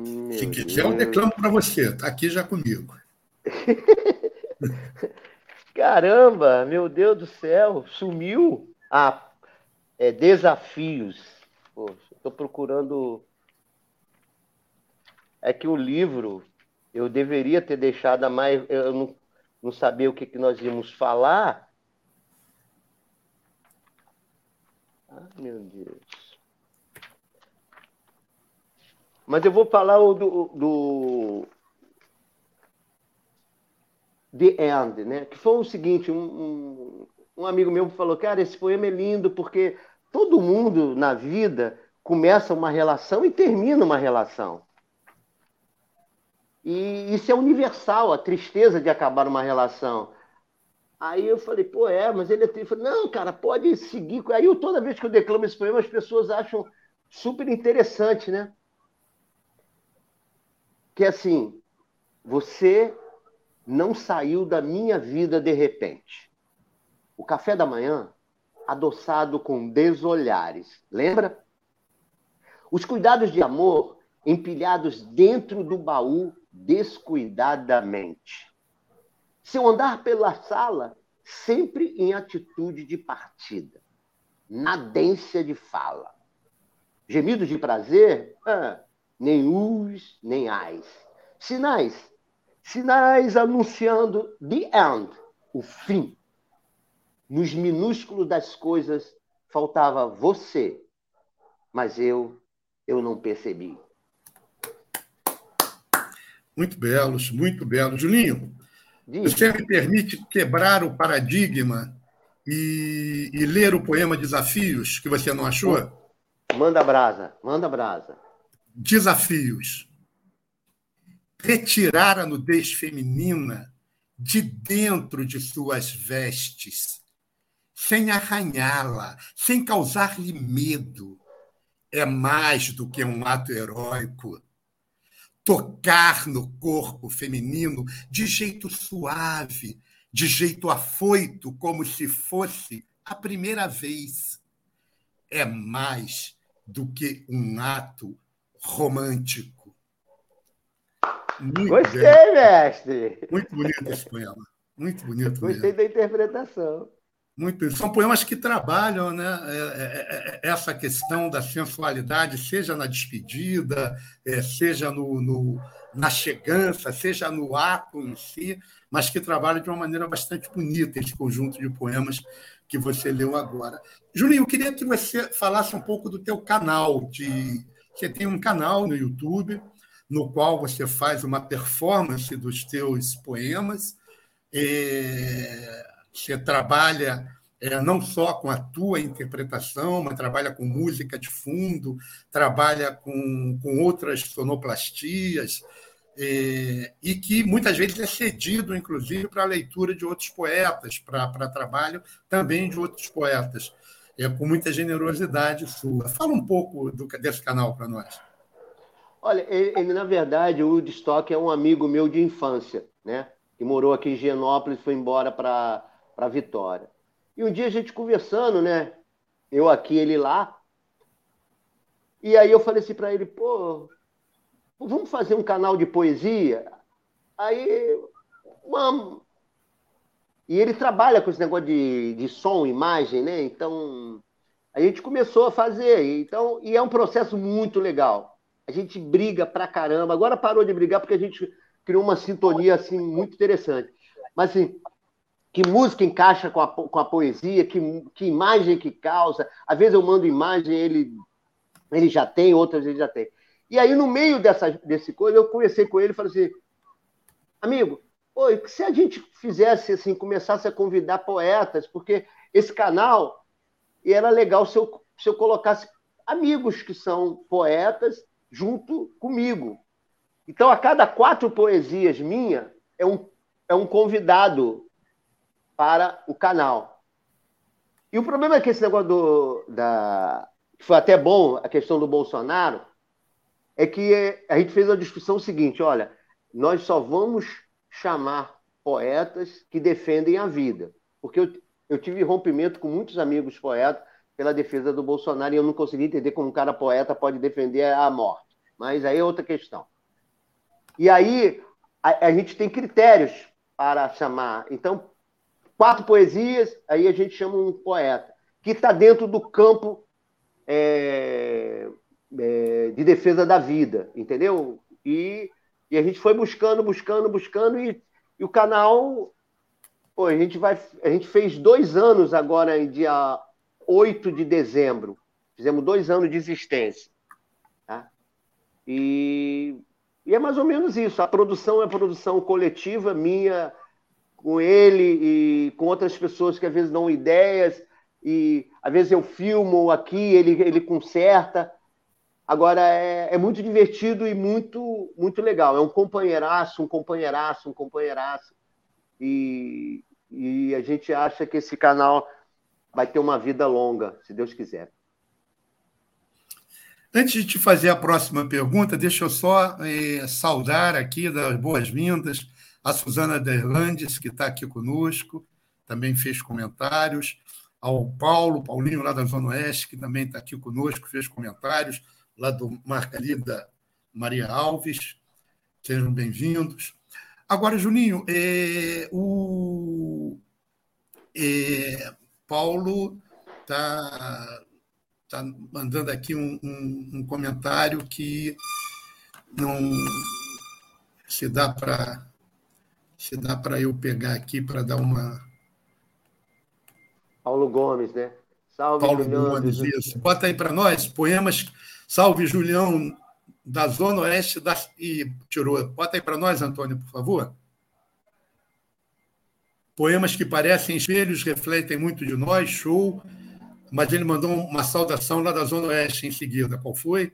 Meu Se quiser, eu declamo para você. Está aqui já comigo. Caramba, meu Deus do céu. Sumiu? Ah, é, desafios. Estou procurando... É que o livro, eu deveria ter deixado mais... Eu não sabia o que nós íamos falar. Ai, meu Deus. Mas eu vou falar do The End, né? Que foi o seguinte, um amigo meu falou, cara, esse poema é lindo, porque todo mundo na vida começa uma relação e termina uma relação. E isso é universal, a tristeza de acabar uma relação. Aí eu falei, pô, é, mas ele é triste. Eu falei, não, cara, pode seguir. Aí eu, toda vez que eu declamo esse poema, as pessoas acham super interessante, né? Que assim, você não saiu da minha vida de repente. O café da manhã, adoçado com desolhares, lembra? Os cuidados de amor, empilhados dentro do baú descuidadamente. Seu andar pela sala, sempre em atitude de partida, nadência de fala. Gemidos de prazer, nem us, nem ais. Sinais anunciando the end, o fim. Nos minúsculos das coisas faltava você, mas eu não percebi. Muito belos, muito belos. Julinho, você me permite quebrar o paradigma e ler o poema Desafios, que você não achou? Manda brasa, manda brasa. Desafios. Retirar a nudez feminina de dentro de suas vestes, sem arranhá-la, sem causar-lhe medo, é mais do que um ato heróico. Tocar no corpo feminino de jeito suave, de jeito afoito, como se fosse a primeira vez, é mais do que um ato romântico. Muito Gostei, bem. Mestre! Muito bonito esse poema. Muito bonito. Gostei mesmo da interpretação. Muito. São poemas que trabalham, né, essa questão da sensualidade, seja na despedida, seja na chegança, seja no ato em si, mas que trabalham de uma maneira bastante bonita esse conjunto de poemas que você leu agora. Julinho, eu queria que você falasse um pouco do teu canal de... Você tem um canal no YouTube no qual você faz uma performance dos teus poemas. Você trabalha não só com a tua interpretação, mas trabalha com música de fundo, trabalha com outras sonoplastias, e que muitas vezes é cedido, inclusive, para a leitura de outros poetas, para trabalho também de outros poetas. Com muita generosidade sua. Fala um pouco desse canal para nós. Olha, ele, na verdade, o Destock é um amigo meu de infância, né? Que morou aqui em Higienópolis, foi embora para Vitória. E um dia a gente conversando, né? Eu aqui, ele lá. E aí eu falei assim para ele, pô, vamos fazer um canal de poesia? Aí, vamos... E ele trabalha com esse negócio de som, imagem, né? Então, a gente começou a fazer. Então, e é um processo muito legal. A gente briga pra caramba. Agora parou de brigar porque a gente criou uma sintonia assim, muito interessante. Mas, assim, que música encaixa com a poesia, que imagem que causa. Às vezes eu mando imagem, ele já tem, outras ele já tem. E aí, no meio desse coisa, eu conversei com ele e falei assim, amigo, oi, se a gente fizesse assim, começasse a convidar poetas, porque esse canal era legal se eu colocasse amigos que são poetas junto comigo. Então, a cada 4 poesias minha é um convidado para o canal. E o problema é que esse negócio foi até bom, a questão do Bolsonaro, é que a gente fez a discussão seguinte, olha, nós só vamos chamar poetas que defendem a vida. Porque eu tive rompimento com muitos amigos poetas pela defesa do Bolsonaro e eu não consegui entender como um cara poeta pode defender a morte. Mas aí é outra questão. E aí a gente tem critérios para chamar. Então, 4 poesias, aí a gente chama um poeta, que está dentro do campo de defesa da vida, entendeu? E a gente foi buscando, e o canal... Pô, a gente fez 2 anos agora, em dia 8 de dezembro. Fizemos 2 anos de existência. Tá? E é mais ou menos isso. A produção é produção coletiva, minha, com ele e com outras pessoas que às vezes dão ideias. E às vezes eu filmo aqui, ele conserta. Agora é muito divertido e muito, muito legal. É um companheiraço. E a gente acha que esse canal vai ter uma vida longa, se Deus quiser. Antes de te fazer a próxima pergunta, deixa eu só saudar aqui, das boas-vindas, a Suzana Derlandes, que está aqui conosco, também fez comentários, ao Paulinho, lá da Zona Oeste, que também está aqui conosco, fez comentários, lá do Margarida Maria Alves, sejam bem-vindos. Agora, Julinho, o Paulo tá mandando aqui um comentário que não se dá para eu pegar aqui para dar uma... Paulo Gomes, né? Salve, Paulo Julião, Gomes, isso. Bota aí para nós, poemas. Salve, Julião, da Zona Oeste e tirou. Bota aí para nós, Antônio, por favor. Poemas que parecem espelhos, refletem muito de nós, show. Mas ele mandou uma saudação lá da Zona Oeste em seguida. Qual foi?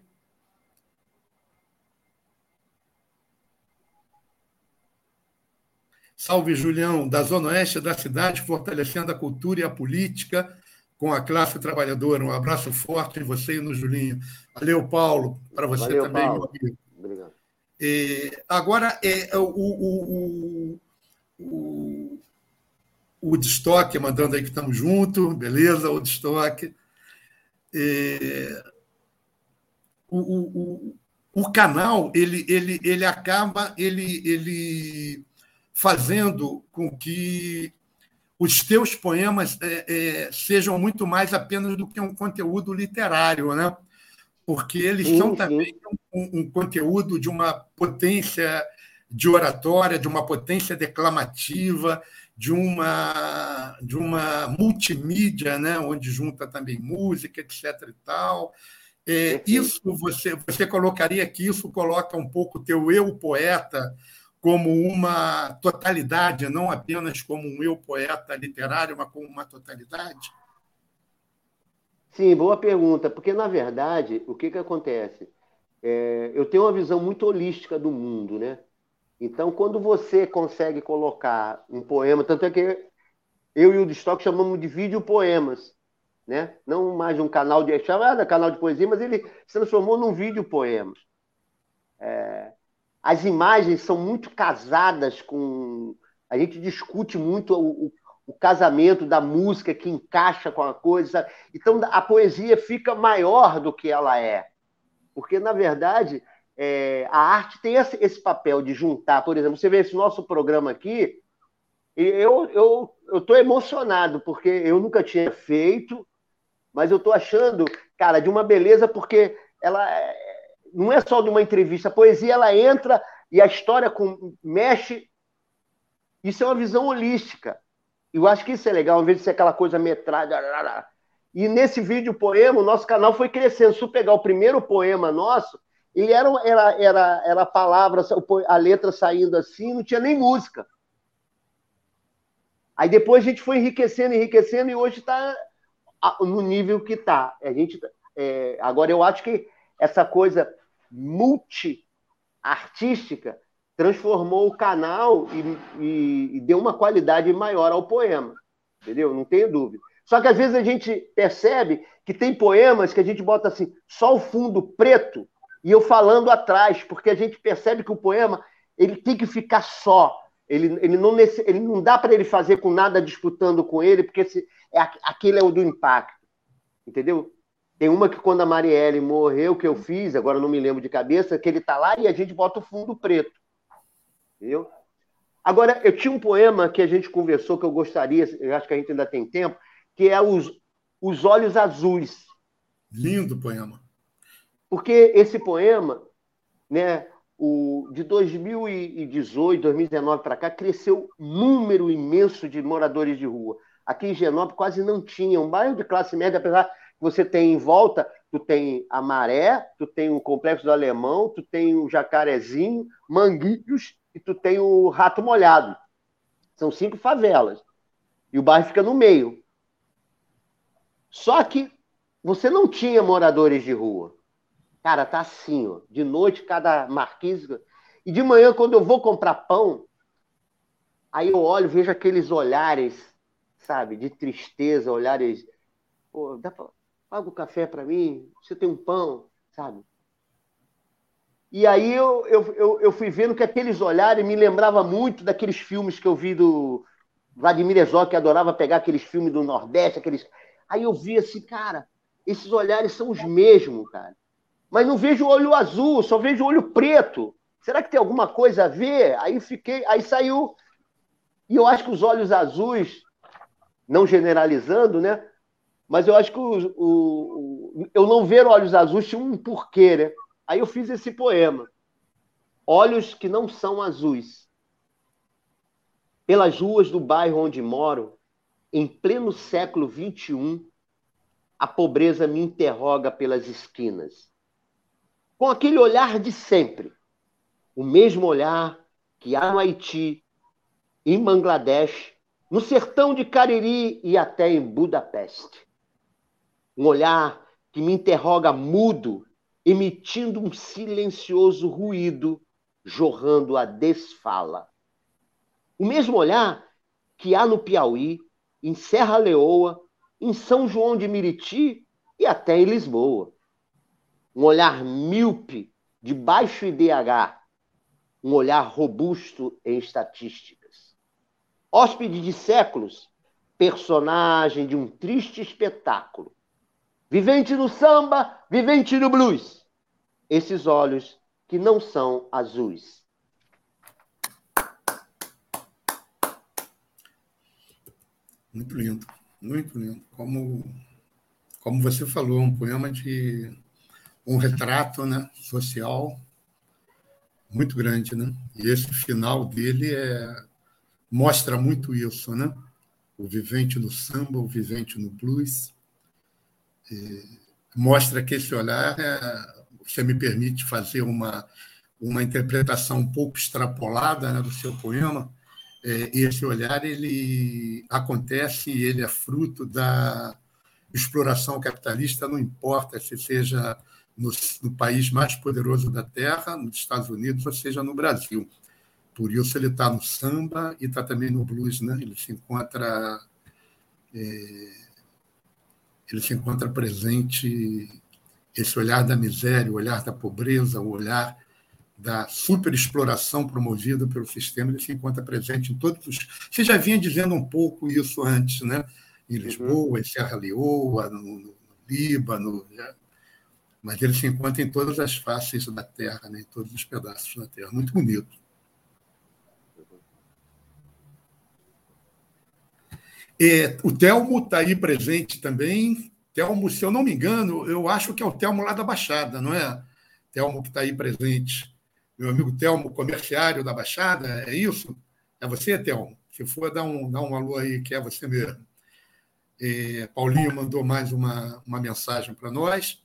Salve, Julião, da Zona Oeste da cidade, fortalecendo a cultura e a política com a classe trabalhadora. Um abraço forte em você e no Julinho. Valeu, Paulo. Para você. Valeu, também, Paulo, meu amigo. Obrigado. Agora, o Destock, mandando aí que estamos juntos. Beleza, o Destock. O canal, ele acaba... Ele fazendo com que os teus poemas sejam muito mais apenas do que um conteúdo literário, né? Porque eles são também um conteúdo de uma potência de oratória, de uma potência declamativa, de uma multimídia, né? Onde junta também música, etc. e tal. Isso você colocaria que isso coloca um pouco o teu eu poeta como uma totalidade, não apenas como um eu poeta literário, mas como uma totalidade? Sim, boa pergunta, porque, na verdade, o que acontece? Eu tenho uma visão muito holística do mundo, né? Então, quando você consegue colocar um poema, tanto é que eu e o Destock chamamos de videopoemas, né? Não mais um canal de... chamada canal de poesia, mas ele se transformou num videopoema. As imagens são muito casadas com... A gente discute muito o casamento da música que encaixa com a coisa. Então, a poesia fica maior do que ela é. Porque, na verdade, a arte tem esse papel de juntar. Por exemplo, você vê esse nosso programa aqui, eu estou emocionado, porque eu nunca tinha feito, mas eu estou achando, cara, de uma beleza, porque ela... Não é só de uma entrevista. A poesia, ela entra e a história mexe. Isso é uma visão holística. Eu acho que isso é legal, ao invés de ser aquela coisa metralha. E nesse vídeo poema, o nosso canal foi crescendo. Se eu pegar o primeiro poema nosso, ele era a palavra, a letra saindo assim, não tinha nem música. Aí depois a gente foi enriquecendo, e hoje está no nível que está. Agora eu acho que essa coisa multi-artística transformou o canal e deu uma qualidade maior ao poema, entendeu? Não tenho dúvida. Só que às vezes a gente percebe que tem poemas que a gente bota assim, só o fundo preto e eu falando atrás, porque a gente percebe que o poema ele tem que ficar só, ele não dá para ele fazer com nada disputando com ele, porque aquele é o do impacto, entendeu? Tem uma que, quando a Marielle morreu, que eu fiz, agora não me lembro de cabeça, que ele está lá e a gente bota o fundo preto. Entendeu? Agora, eu tinha um poema que a gente conversou, que eu gostaria, eu acho que a gente ainda tem tempo, que é Os Olhos Azuis. Lindo poema. Porque esse poema, né, de 2018, 2019 para cá, cresceu número imenso de moradores de rua. Aqui em Higienópolis quase não tinha, um bairro de classe média, apesar que você tem em volta, tu tem a Maré, tu tem o Complexo do Alemão, tu tem o Jacarezinho, Manguinhos e tu tem o Rato Molhado. São 5 favelas. E o bairro fica no meio. Só que você não tinha moradores de rua. Cara, tá assim, ó. De noite, cada marquise. E de manhã, quando eu vou comprar pão, aí eu olho, vejo aqueles olhares, sabe, de tristeza, olhares. Pô, paga o café pra mim, você tem um pão, sabe? E aí eu fui vendo que aqueles olhares me lembrava muito daqueles filmes que eu vi do Vladimir Herzog, que adorava pegar aqueles filmes do Nordeste, aqueles. Aí eu vi assim, cara, esses olhares são os mesmos, cara. Mas não vejo o olho azul, só vejo o olho preto. Será que tem alguma coisa a ver? Aí saiu. E eu acho que os olhos azuis, não generalizando, né? Mas eu acho que eu não ver olhos azuis tinha um porquê, né? Aí eu fiz esse poema. Olhos que não são azuis. Pelas ruas do bairro onde moro, em pleno século XXI, a pobreza me interroga pelas esquinas. Com aquele olhar de sempre, o mesmo olhar que há no Haiti, em Bangladesh, no sertão de Cariri e até em Budapeste. Um olhar que me interroga mudo, emitindo um silencioso ruído, jorrando a desfala. O mesmo olhar que há no Piauí, em Serra Leoa, em São João de Meriti e até em Lisboa. Um olhar míope, de baixo IDH, um olhar robusto em estatísticas. Hóspede de séculos, personagem de um triste espetáculo. Vivente no samba, vivente no blues. Esses olhos que não são azuis. Muito lindo, muito lindo. Como você falou, é um poema de... um retrato, né, social muito grande, né? E esse final dele mostra muito isso, né? O vivente no samba, o vivente no blues. E mostra que esse olhar, você me permite fazer uma interpretação um pouco extrapolada, né, do seu poema. Esse olhar ele acontece e ele é fruto da exploração capitalista, não importa se seja no país mais poderoso da Terra, nos Estados Unidos, ou seja, no Brasil. Por isso ele está no samba e está também no blues, né? Ele se encontra presente, esse olhar da miséria, o olhar da pobreza, o olhar da superexploração promovida pelo sistema, ele se encontra presente em todos os... Você já vinha dizendo um pouco isso antes, né? Em Lisboa, em Serra Leoa, no Líbano... Mas ele se encontra em todas as faces da Terra, né? Em todos os pedaços da Terra. Muito bonito. O Thelmo está aí presente também. Thelmo, se eu não me engano, eu acho que é o Thelmo lá da Baixada, não é? Thelmo que está aí presente. Meu amigo Thelmo, comerciário da Baixada, é isso? É você, Thelmo? Se for, dá um alô aí, que é você mesmo. Paulinho mandou mais uma mensagem para nós.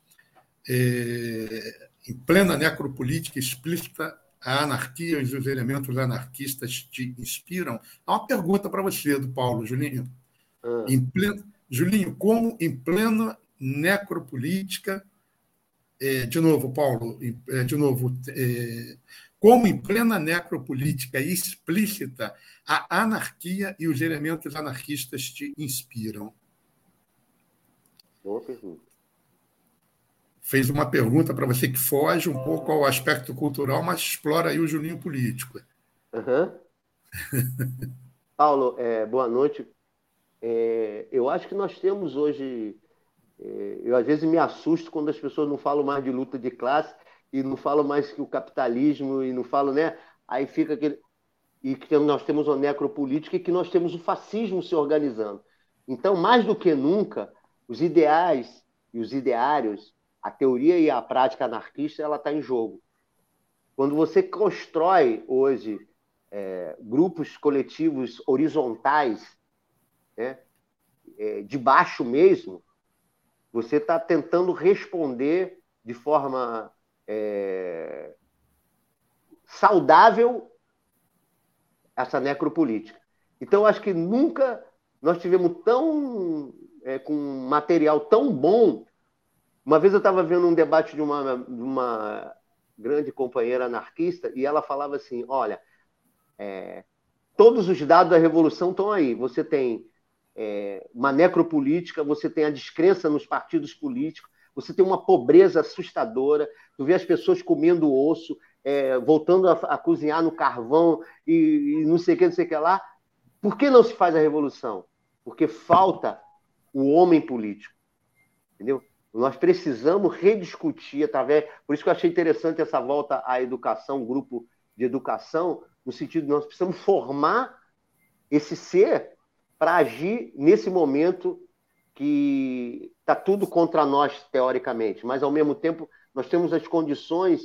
Em plena necropolítica explícita, a anarquia e os elementos anarquistas te inspiram? Há uma pergunta para você, do Paulo, Julinho. Julinho, como em plena necropolítica... de novo, Paulo, como em plena necropolítica explícita, a anarquia e os elementos anarquistas te inspiram? Boa pergunta. Fez uma pergunta para você que foge um pouco ao aspecto cultural, mas explora aí o Julinho político. Uhum. Paulo, boa noite. Eu acho que nós temos hoje... eu, às vezes, me assusto quando as pessoas não falam mais de luta de classe e não falam mais que o capitalismo e não falam... né? Aí fica aquele... e que nós temos uma necropolítica e que nós temos o fascismo se organizando. Então, mais do que nunca, os ideais e os ideários, a teoria e a prática anarquista, ela está em jogo. Quando você constrói hoje grupos coletivos horizontais, né, de baixo mesmo, você está tentando responder de forma saudável essa necropolítica. Então, acho que nunca nós tivemos com um material tão bom. Uma vez eu estava vendo um debate de uma grande companheira anarquista e ela falava assim, olha, todos os dados da Revolução estão aí. Você tem uma necropolítica, você tem a descrença nos partidos políticos, você tem uma pobreza assustadora, tu vê as pessoas comendo osso, voltando a cozinhar no carvão e não sei o que lá. Por que não se faz a revolução? Porque falta o homem político, entendeu? Nós precisamos rediscutir através... Por isso que eu achei interessante essa volta à educação, grupo de educação, no sentido de nós precisamos formar esse ser para agir nesse momento que está tudo contra nós, teoricamente, mas, ao mesmo tempo, nós temos as condições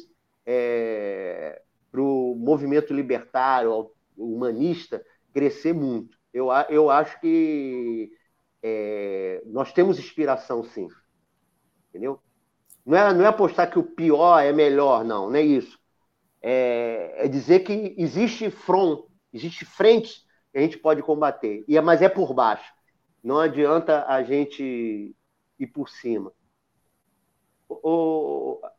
para o movimento libertário, humanista, crescer muito. Eu acho que nós temos inspiração, sim. Entendeu? Não é apostar que o pior é melhor, não é isso. É dizer que existe frente que a gente pode combater, mas é por baixo. Não adianta a gente ir por cima.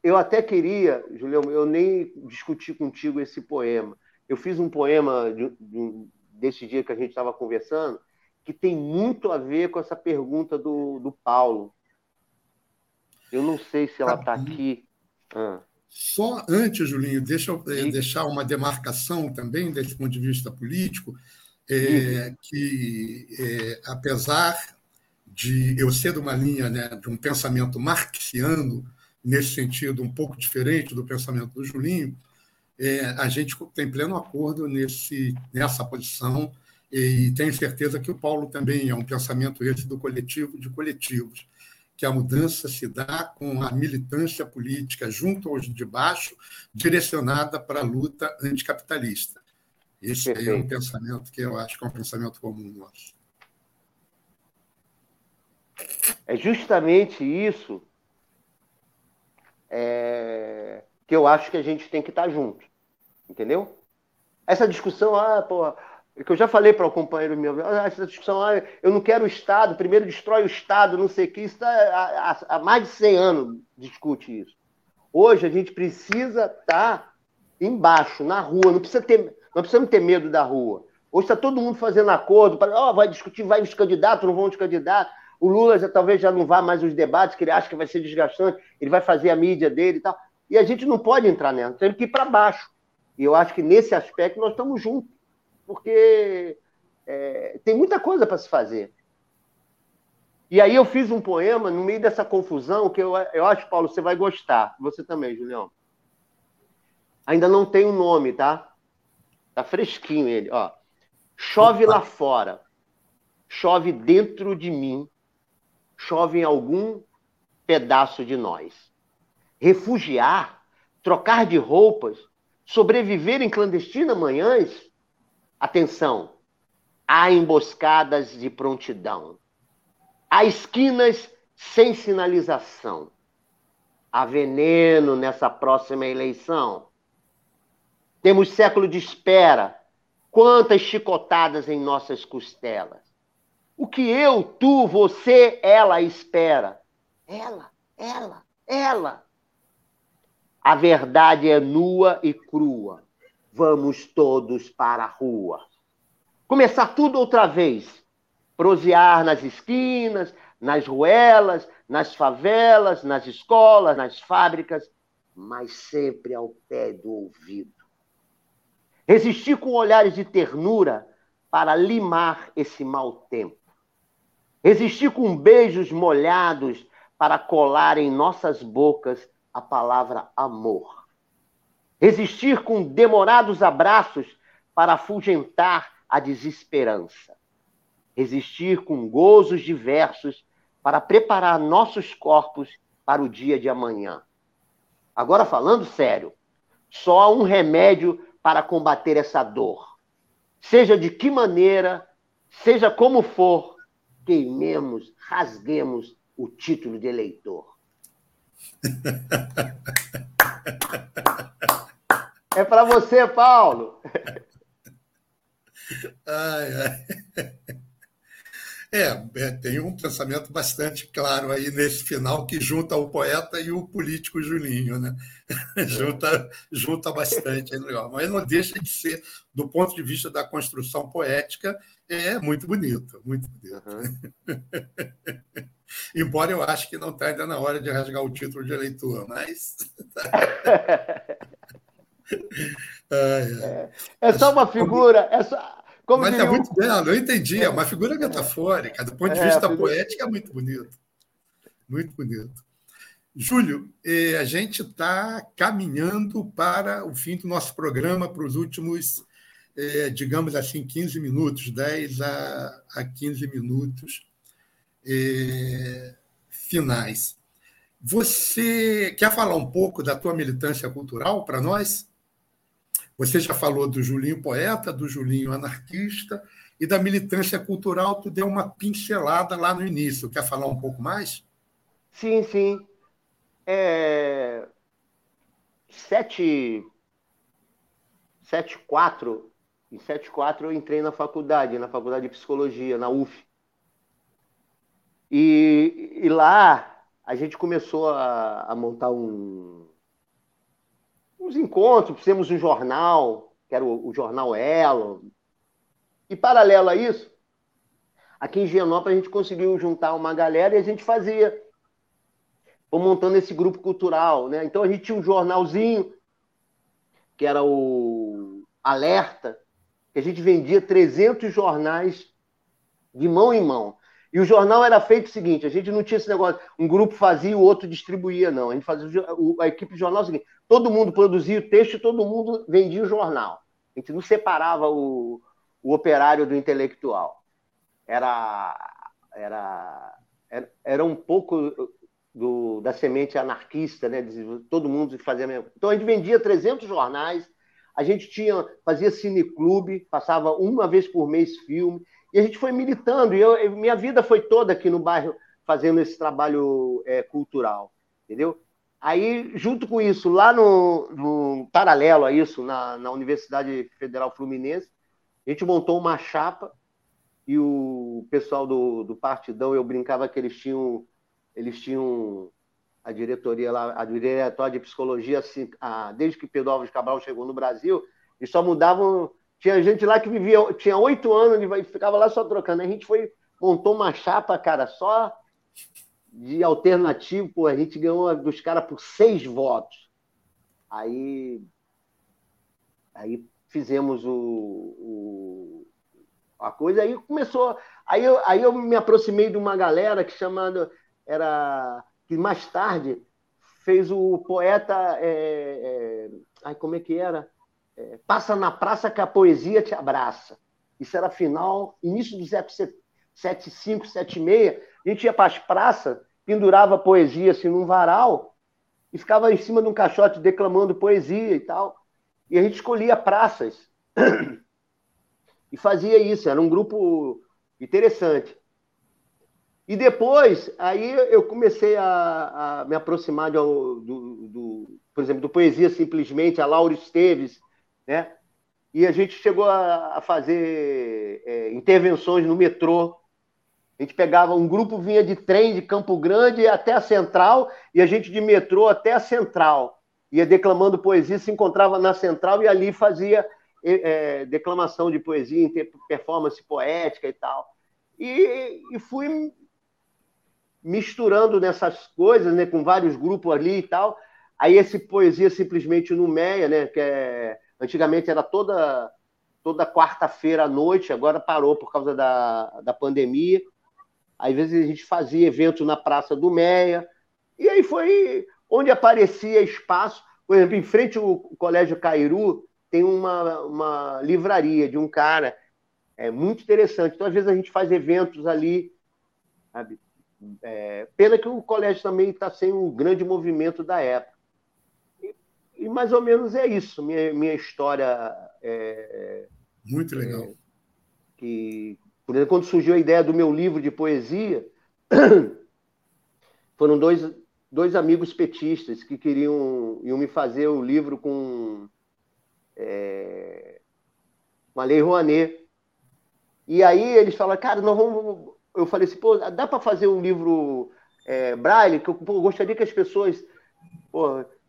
Eu até queria, Julião, eu nem discuti contigo esse poema. Eu fiz um poema desse dia que a gente estava conversando que tem muito a ver com essa pergunta do Paulo. Eu não sei se ela está aqui. Só antes, Julinho, deixa eu deixar uma demarcação também, desse ponto de vista político, que, apesar de eu ser de uma linha, né, de um pensamento marxiano, nesse sentido um pouco diferente do pensamento do Julinho, a gente tem pleno acordo nessa posição e tenho certeza que o Paulo também é um pensamento esse do coletivo de coletivos, que a mudança se dá com a militância política junto aos de baixo, direcionada para a luta anticapitalista. Esse é um pensamento que eu acho que é um pensamento comum nosso. É justamente isso que eu acho que a gente tem que estar junto, entendeu? Essa discussão, que eu já falei para o companheiro meu, essa discussão, eu não quero o Estado, primeiro destrói o Estado, não sei o que, isso há mais de 100 anos discute isso. Hoje a gente precisa estar embaixo, na rua, não precisamos ter medo da rua. Hoje está todo mundo fazendo acordo, vai discutir, vai os candidatos, não vão os candidatos, o Lula talvez já não vá mais aos debates, que ele acha que vai ser desgastante, ele vai fazer a mídia dele e tal, e a gente não pode entrar nela, temos que ir para baixo. E eu acho que nesse aspecto nós estamos juntos, porque tem muita coisa para se fazer. E aí eu fiz um poema no meio dessa confusão que eu acho, Paulo, você vai gostar. Você também, Julião. Ainda não tem o nome, tá? Tá fresquinho ele, ó. Chove lá fora, chove dentro de mim, chove em algum pedaço de nós. Refugiar, trocar de roupas, sobreviver em clandestina manhãs. Atenção, há emboscadas de prontidão, há esquinas sem sinalização, há veneno nessa próxima eleição. Temos século de espera, quantas chicotadas em nossas costelas. O que eu, tu, você, ela espera? Ela. A verdade é nua e crua. Vamos todos para a rua. Começar tudo outra vez. Prosear nas esquinas, nas ruelas, nas favelas, nas escolas, nas fábricas, mas sempre ao pé do ouvido. Resistir com olhares de ternura para limar esse mau tempo. Resistir com beijos molhados para colar em nossas bocas a palavra amor. Resistir com demorados abraços para afugentar a desesperança. Resistir com gozos diversos para preparar nossos corpos para o dia de amanhã. Agora, falando sério, só há um remédio para combater essa dor. Seja de que maneira, seja como for, queimemos, rasguemos o título de eleitor. É para você, Paulo. Ai, ai. Tem um pensamento bastante claro aí nesse final que junta o poeta e o político Julinho, né? Junta bastante, é legal. Mas não deixa de ser, do ponto de vista da construção poética, é muito bonito, muito bonito. Uhum. Embora eu ache que não está ainda na hora de rasgar o título de eleitor, mas... É só uma figura... Como mas é muito belo, eu entendi. É uma figura metafórica, do ponto de vista poético, é muito bonito. Muito bonito. Júlio, a gente está caminhando para o fim do nosso programa, para os últimos, digamos assim, 15 minutos, 10 a 15 minutos finais. Você quer falar um pouco da tua militância cultural para nós? Você já falou do Julinho poeta, do Julinho anarquista e da militância cultural, tu deu uma pincelada lá no início. Quer falar um pouco mais? Sim, sim. 7,4 eu entrei na faculdade de Psicologia, na UF. E lá a gente começou a montar uns encontros, fizemos um jornal, que era o jornal Elo. E, paralelo a isso, aqui em Higienópolis a gente conseguiu juntar uma galera e a gente fazia. Foi montando esse grupo cultural, né? Então, a gente tinha um jornalzinho, que era o Alerta, que a gente vendia 300 jornais de mão em mão. E o jornal era feito o seguinte, a gente não tinha esse negócio, um grupo fazia, o outro distribuía, não. A gente fazia a equipe de jornal o seguinte, todo mundo produzia o texto e todo mundo vendia o jornal. A gente não separava o operário do intelectual. Era um pouco da semente anarquista, né? Todo mundo fazia a mesma coisa. Então, a gente vendia 300 jornais, a gente fazia cineclube, passava uma vez por mês filme. E a gente foi militando, e minha vida foi toda aqui no bairro fazendo esse trabalho cultural, entendeu? Aí, junto com isso, lá no paralelo a isso, na Universidade Federal Fluminense, a gente montou uma chapa e o pessoal do Partidão, eu brincava que eles tinham a diretoria lá, a diretoria de psicologia, assim, desde que Pedro Álvares Cabral chegou no Brasil, eles só mudavam... Tinha gente lá que vivia, tinha 8 anos e ficava lá só trocando. A gente montou uma chapa, cara, só de alternativo. Pô, a gente ganhou dos caras por 6 votos. Aí fizemos a coisa, aí começou. Aí eu me aproximei de uma galera que mais tarde fez o poeta. Como é que era? Passa na praça que a poesia te abraça. Isso era início dos 75, 76. A gente ia para as praças, pendurava poesia assim, num varal e ficava em cima de um caixote declamando poesia e tal. E a gente escolhia praças e fazia isso. Era um grupo interessante. E depois, aí eu comecei a me aproximar por exemplo, do Poesia Simplesmente, a Laura Esteves, né? E a gente chegou a fazer intervenções no metrô. A gente pegava um grupo, vinha de trem de Campo Grande até a Central, e a gente de metrô até a Central. Ia declamando poesia, se encontrava na Central e ali fazia declamação de poesia, performance poética e tal. E fui misturando nessas coisas, né, com vários grupos ali e tal. Aí esse Poesia Simplesmente no Meia, né, que antigamente era toda quarta-feira à noite, agora parou por causa da pandemia. Às vezes a gente fazia evento na Praça do Meia, e aí foi onde aparecia espaço. Por exemplo, em frente ao Colégio Cairu, tem uma livraria de um cara, é muito interessante. Então, às vezes, a gente faz eventos ali, sabe? É, pena que o colégio também está sem um grande movimento da época. E mais ou menos é isso, minha história. É, muito legal. É, que, por exemplo, quando surgiu a ideia do meu livro de poesia, foram dois amigos petistas que iam me fazer o livro com uma Lei Rouanet. E aí eles falaram, cara, nós vamos... Eu falei assim, pô, dá para fazer um livro braille? Que eu gostaria que as pessoas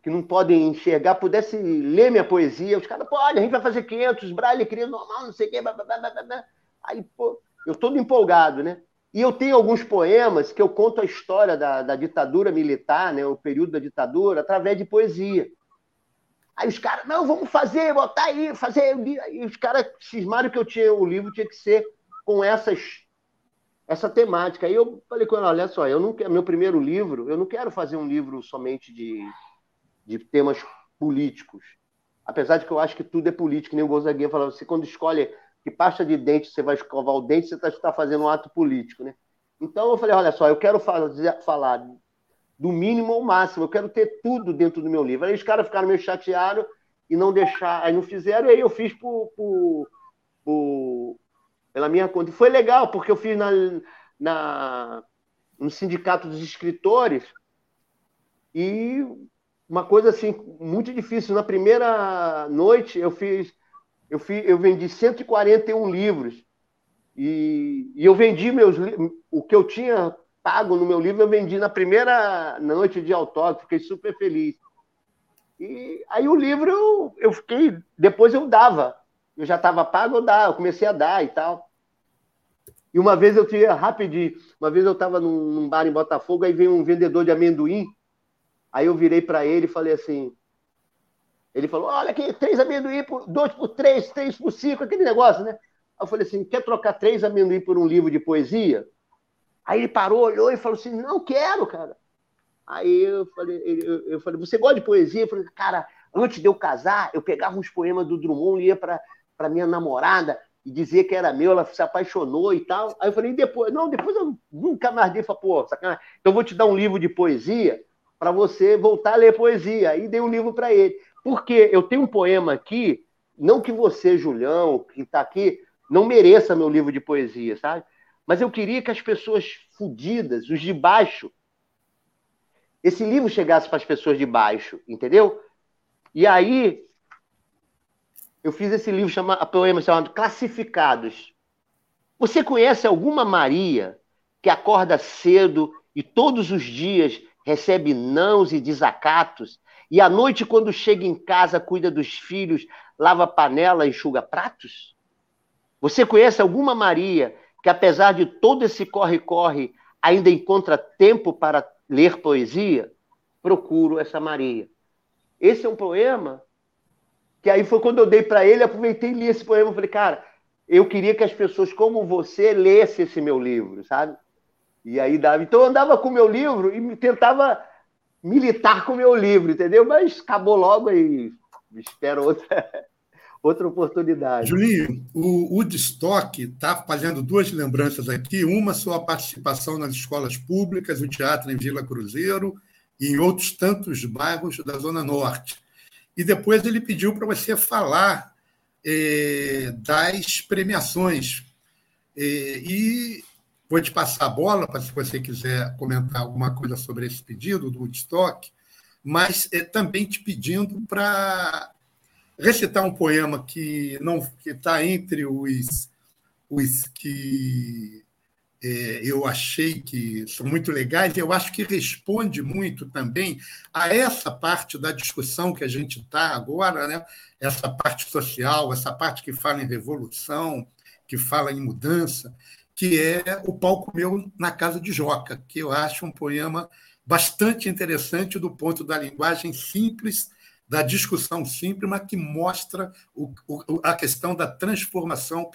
que não podem enxergar pudessem ler minha poesia. Os caras, pô, olha, a gente vai fazer 500 braille, queria normal, não sei o quê. Blá, blá, blá, blá. Aí, pô, eu todo empolgado, né? E eu tenho alguns poemas que eu conto a história da ditadura militar, né, o período da ditadura, através de poesia. Aí os caras, não, vamos fazer, botar aí, fazer... E os caras cismaram que o livro tinha que ser com essa temática. Aí eu falei com ela, olha só, eu não quero, meu primeiro livro, eu não quero fazer um livro somente de temas políticos. Apesar de que eu acho que tudo é político, que nem o Gonzaguinha falava, você quando escolhe que pasta de dente você vai escovar o dente, você está fazendo um ato político, né? Então eu falei, olha só, eu quero falar do mínimo ao máximo, eu quero ter tudo dentro do meu livro. Aí os caras ficaram meio chateados e não deixaram, aí não fizeram, e aí eu fiz pela minha conta. E foi legal, porque eu fiz no Sindicato dos Escritores, e uma coisa assim, muito difícil. Na primeira noite eu vendi 141 livros, e eu vendi o que eu tinha pago no meu livro, eu vendi na primeira noite de autógrafo, fiquei super feliz. E aí o livro eu fiquei, depois eu dava, eu já estava pago, eu comecei a dar e tal. E uma vez eu tinha rapidinho, uma vez eu estava num bar em Botafogo, aí veio um vendedor de amendoim, aí eu virei para ele e falei assim, ele falou, olha aqui, 3 amendoim, 2 por 3, 3 por 5, aquele negócio, né? Aí eu falei assim, quer trocar 3 amendoim por um livro de poesia? Aí ele parou, olhou e falou assim, não quero, cara. Aí eu falei, você gosta de poesia? Eu falei, cara, antes de eu casar, eu pegava uns poemas do Drummond e ia para minha namorada e dizia que era meu, ela se apaixonou e tal. Aí eu falei, depois eu nunca mais dei, falei, pô, sacanagem. Então eu vou te dar um livro de poesia para você voltar a ler poesia. Aí dei um livro para ele. Porque eu tenho um poema aqui, não que você, Julião, que está aqui, não mereça meu livro de poesia, sabe? Mas eu queria que as pessoas fodidas, os de baixo, esse livro chegasse para as pessoas de baixo, entendeu? E aí, eu fiz esse livro, poema chamado Classificados. Você conhece alguma Maria que acorda cedo e todos os dias recebe nãos e desacatos, e à noite, quando chega em casa, cuida dos filhos, lava panela, enxuga pratos? Você conhece alguma Maria que, apesar de todo esse corre-corre, ainda encontra tempo para ler poesia? Procuro essa Maria. Esse é um poema que aí foi quando eu dei para ele, aproveitei e li esse poema. Eu falei, cara, eu queria que as pessoas como você lessem esse meu livro, sabe? E aí dava. Então eu andava com o meu livro e tentava militar com o meu livro, entendeu? Mas acabou logo e espero outra oportunidade. Julinho, o Woodstock está fazendo 2 lembranças aqui, uma sua participação nas escolas públicas, o teatro em Vila Cruzeiro e em outros tantos bairros da Zona Norte. E depois ele pediu para você falar das premiações. E vou te passar a bola, para se você quiser comentar alguma coisa sobre esse pedido do Woodstock, mas também te pedindo para recitar um poema que está entre os que eu achei que são muito legais, e eu acho que responde muito também a essa parte da discussão que a gente está agora, né? Essa parte social, essa parte que fala em revolução, que fala em mudança, que é O Palco Meu na Casa de Joca, que eu acho um poema bastante interessante do ponto da linguagem simples, da discussão simples, mas que mostra a questão da transformação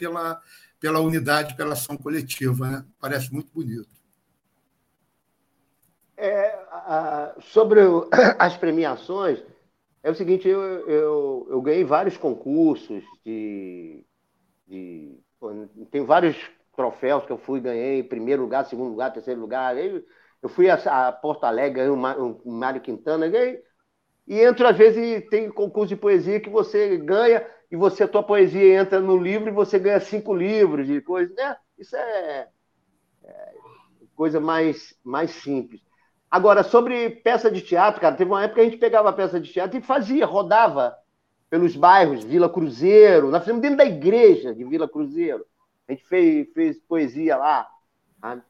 pela unidade, pela ação coletiva. Né? Parece muito bonito. Sobre as premiações, É o seguinte, eu ganhei vários concursos de tem vários troféus que eu fui, ganhei primeiro lugar, segundo lugar, terceiro lugar. Eu fui a Porto Alegre, ganhei o Mário Quintana, ganhei. E entra, às vezes, tem concurso de poesia que você ganha, e você, a tua poesia entra no livro e você ganha 5 livros de coisa, né? Isso é coisa mais simples. Agora, sobre peça de teatro, cara, teve uma época que a gente pegava a peça de teatro e fazia, rodava pelos bairros, Vila Cruzeiro, nós fizemos dentro da igreja de Vila Cruzeiro. A gente fez poesia lá, tá?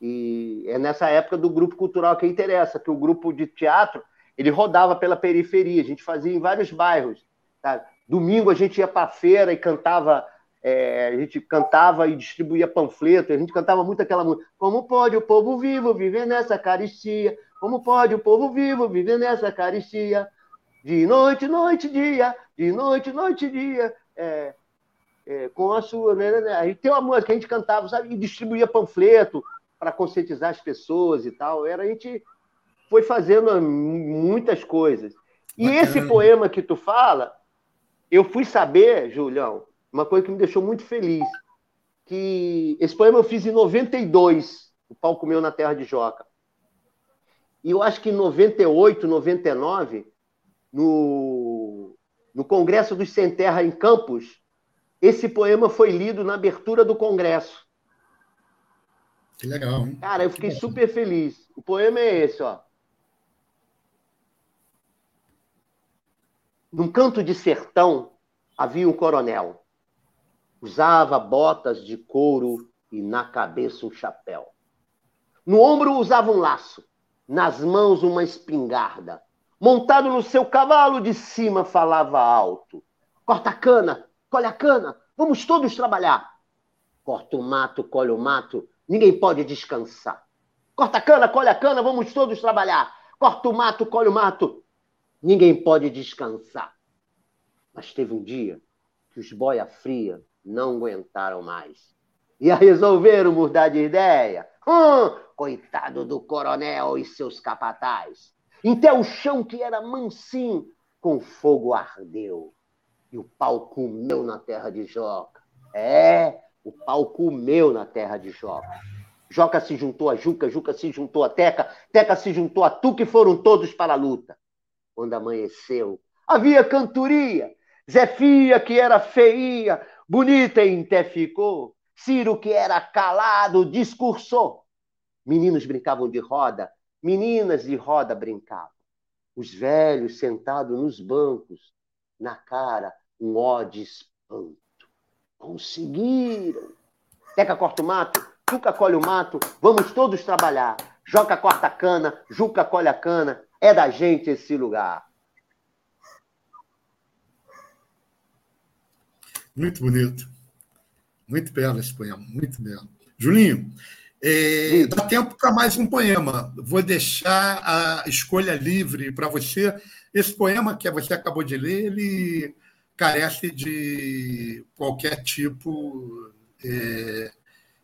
E é nessa época do grupo cultural que interessa, que o grupo de teatro, ele rodava pela periferia, a gente fazia em vários bairros. Tá? Domingo a gente ia para a feira e cantava, a gente cantava e distribuía panfletos, a gente cantava muito aquela música. Como pode o povo vivo viver nessa caristia? Como pode o povo vivo viver nessa caristia? De noite, noite, dia, de noite, noite, dia. Com a sua... Aí tem uma música que a gente cantava, sabe? E distribuía panfleto para conscientizar as pessoas e tal. A gente... foi fazendo muitas coisas. E esse poema que tu fala, eu fui saber, Julião, uma coisa que me deixou muito feliz, que esse poema eu fiz em 92, O Pau Comeu na Terra de Joca. E eu acho que em 98, 99, no Congresso dos Sem Terra em Campos, esse poema foi lido na abertura do Congresso. Que legal, hein? Cara, eu fiquei super feliz. O poema é esse, ó. Num canto de sertão havia um coronel. Usava botas de couro e na cabeça um chapéu. No ombro usava um laço, nas mãos uma espingarda. Montado no seu cavalo, de cima falava alto. Corta a cana, colhe a cana, vamos todos trabalhar. Corta o mato, colhe o mato, ninguém pode descansar. Corta a cana, colhe a cana, vamos todos trabalhar. Corta o mato, colhe o mato, ninguém pode descansar. Mas teve um dia que os boia fria não aguentaram mais. E a resolveram mudar de ideia. Coitado do coronel e seus capatazes. Então o chão que era mansinho com fogo ardeu. E o pau comeu na terra de Joca. O pau comeu na terra de Joca. Joca se juntou a Juca, Juca se juntou a Teca, Teca se juntou a Tuca e foram todos para a luta. Quando amanheceu, havia cantoria. Zefia, que era feia, bonita em té ficou. Ciro, que era calado, discursou. Meninos brincavam de roda, meninas de roda brincavam. Os velhos sentados nos bancos, na cara um ó de espanto. Conseguiram. Teca corta o mato, Tuca colhe o mato, vamos todos trabalhar. Joca corta a cana, Juca colhe a cana. É da gente esse lugar. Muito bonito. Muito belo esse poema, muito belo. Julinho, dá tempo para mais um poema. Vou deixar a escolha livre para você. Esse poema que você acabou de ler, ele carece de qualquer tipo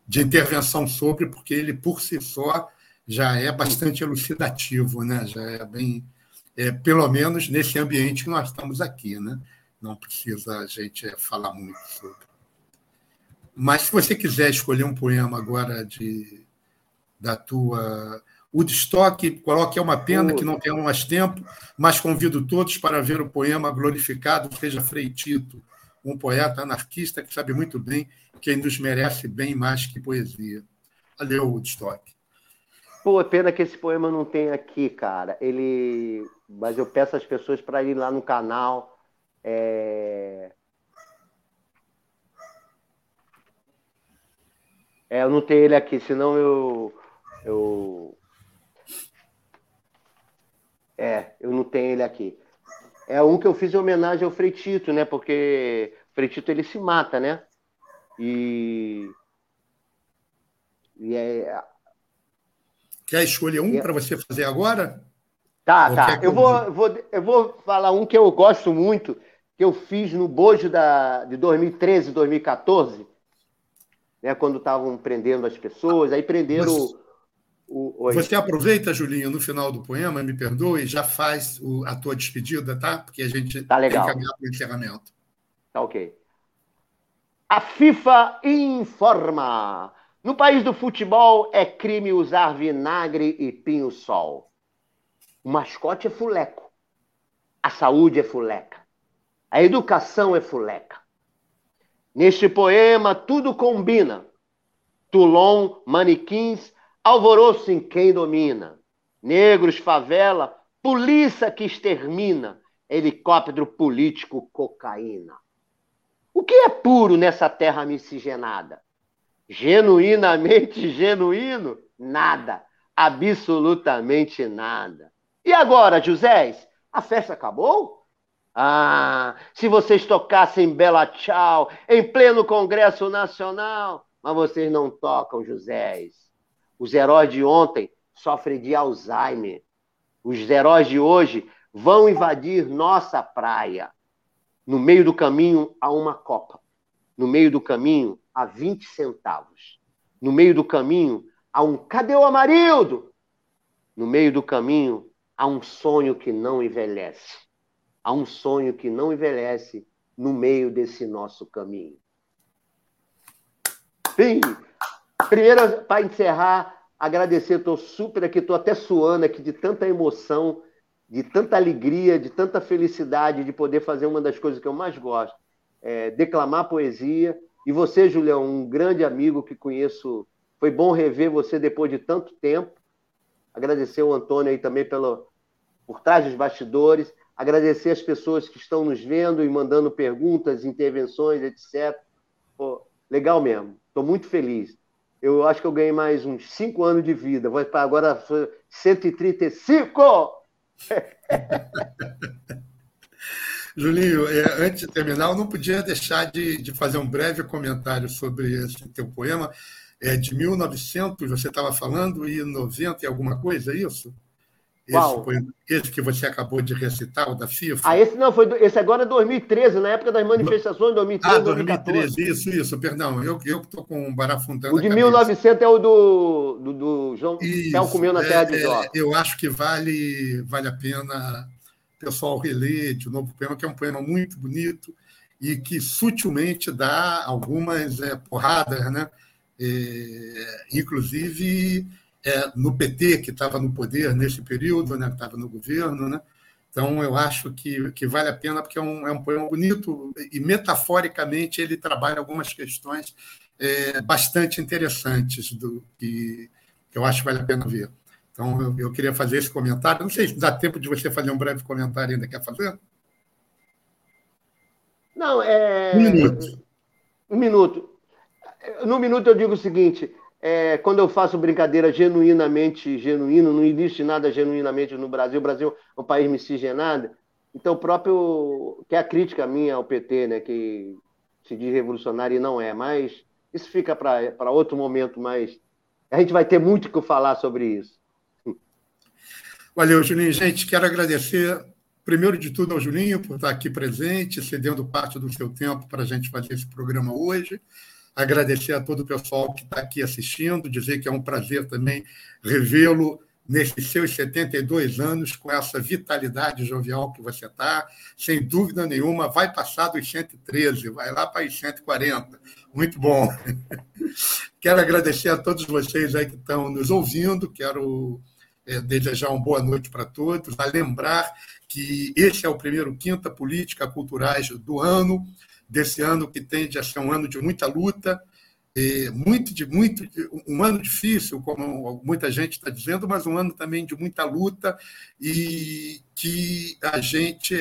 de intervenção sobre, porque ele, por si só, já é bastante elucidativo, né? Já é bem, pelo menos nesse ambiente que nós estamos aqui, né? Não precisa a gente falar muito sobre. Mas se você quiser escolher um poema agora da tua Woodstock, coloque É uma Pena que não tenhamos mais tempo, mas convido todos para ver o poema glorificado seja Freitito, um poeta anarquista que sabe muito bem quem nos merece bem mais que poesia. Valeu, Woodstock. Pô, pena que esse poema não tem aqui, cara. Mas eu peço às pessoas para ir lá no canal. Eu não tenho ele aqui, senão eu não tenho ele aqui. É um que eu fiz em homenagem ao Freitito, né? Porque Freitito, ele se mata, né? Quer escolher um para você fazer agora? Tá. Eu vou falar um que eu gosto muito, que eu fiz no bojo de 2013, 2014, né, quando estavam prendendo as pessoas. Aí prenderam Você aproveita, Julinho, no final do poema, me perdoe, já faz a tua despedida, tá? Porque a gente tá legal. Tem que caminhar para o encerramento. Tá ok. A FIFA informa. No país do futebol, é crime usar vinagre e pinho-sol. O mascote é fuleco. A saúde é fuleca. A educação é fuleca. Neste poema, tudo combina. Toulon, manequins, alvoroço em quem domina. Negros, favela, polícia que extermina. Helicóptero político, cocaína. O que é puro nessa terra miscigenada? Genuinamente genuíno? Nada. Absolutamente nada. E agora, Josés? A festa acabou? Ah, se vocês tocassem Bela Tchau em pleno Congresso Nacional. Mas vocês não tocam, Josés. Os heróis de ontem sofrem de Alzheimer. Os heróis de hoje vão invadir nossa praia. No meio do caminho há uma copa. No meio do caminho há 20 centavos. No meio do caminho há um cadê o Amarildo? No meio do caminho há um sonho que não envelhece. Há um sonho que não envelhece no meio desse nosso caminho. Fim. Primeiro, para encerrar, agradecer. Estou super aqui, estou até suando aqui de tanta emoção, de tanta alegria, de tanta felicidade de poder fazer uma das coisas que eu mais gosto, declamar poesia. E você, Julião, um grande amigo que conheço. Foi bom rever você depois de tanto tempo. Agradecer o Antônio aí também por trás dos bastidores. Agradecer as pessoas que estão nos vendo e mandando perguntas, intervenções, etc. Pô, legal mesmo. Estou muito feliz. Eu acho que eu ganhei mais uns 5 anos de vida. Vou para agora 135! Julinho, antes de terminar, eu não podia deixar de fazer um breve comentário sobre esse teu poema. De 1900, você estava falando, e 90 e alguma coisa, é isso? Esse, poema, esse que você acabou de recitar, o da FIFA? Esse não, esse agora é 2013, na época das manifestações, 2013. 2013, isso, perdão, eu que estou com barafundando. O de 1900 é o do João Thelmo na Terra de Jó. Eu acho que vale a pena o pessoal reler de novo o poema, que é um poema muito bonito e que sutilmente dá algumas porradas, né? Inclusive no PT, que estava no poder nesse período, né, que estava no governo. Né? Então, eu acho que vale a pena, porque é um poema bonito e, metaforicamente, ele trabalha algumas questões bastante interessantes que eu acho que vale a pena ver. Então, eu queria fazer esse comentário. Não sei se dá tempo de você fazer um breve comentário ainda. Quer fazer? Não, Um minuto. No minuto eu digo o seguinte, quando eu faço brincadeira genuinamente genuíno, não existe nada genuinamente no Brasil, o Brasil é um país miscigenado, então que é a crítica minha ao PT, né, que se diz revolucionário e não é, mas isso fica para outro momento, mas a gente vai ter muito o que falar sobre isso. Valeu, Julinho. Gente, quero agradecer primeiro de tudo ao Julinho por estar aqui presente, cedendo parte do seu tempo para a gente fazer esse programa hoje. Agradecer a todo o pessoal que está aqui assistindo, dizer que é um prazer também revê-lo nesses seus 72 anos, com essa vitalidade jovial que você está. Sem dúvida nenhuma, vai passar dos 113, vai lá para os 140. Muito bom. Quero agradecer a todos vocês aí que estão nos ouvindo, quero desejar uma boa noite para todos, a lembrar que esse é o primeiro Quinta Política Culturais do ano, desse ano que tende a ser um ano de muita luta, um ano difícil, como muita gente está dizendo, mas um ano também de muita luta, e que a gente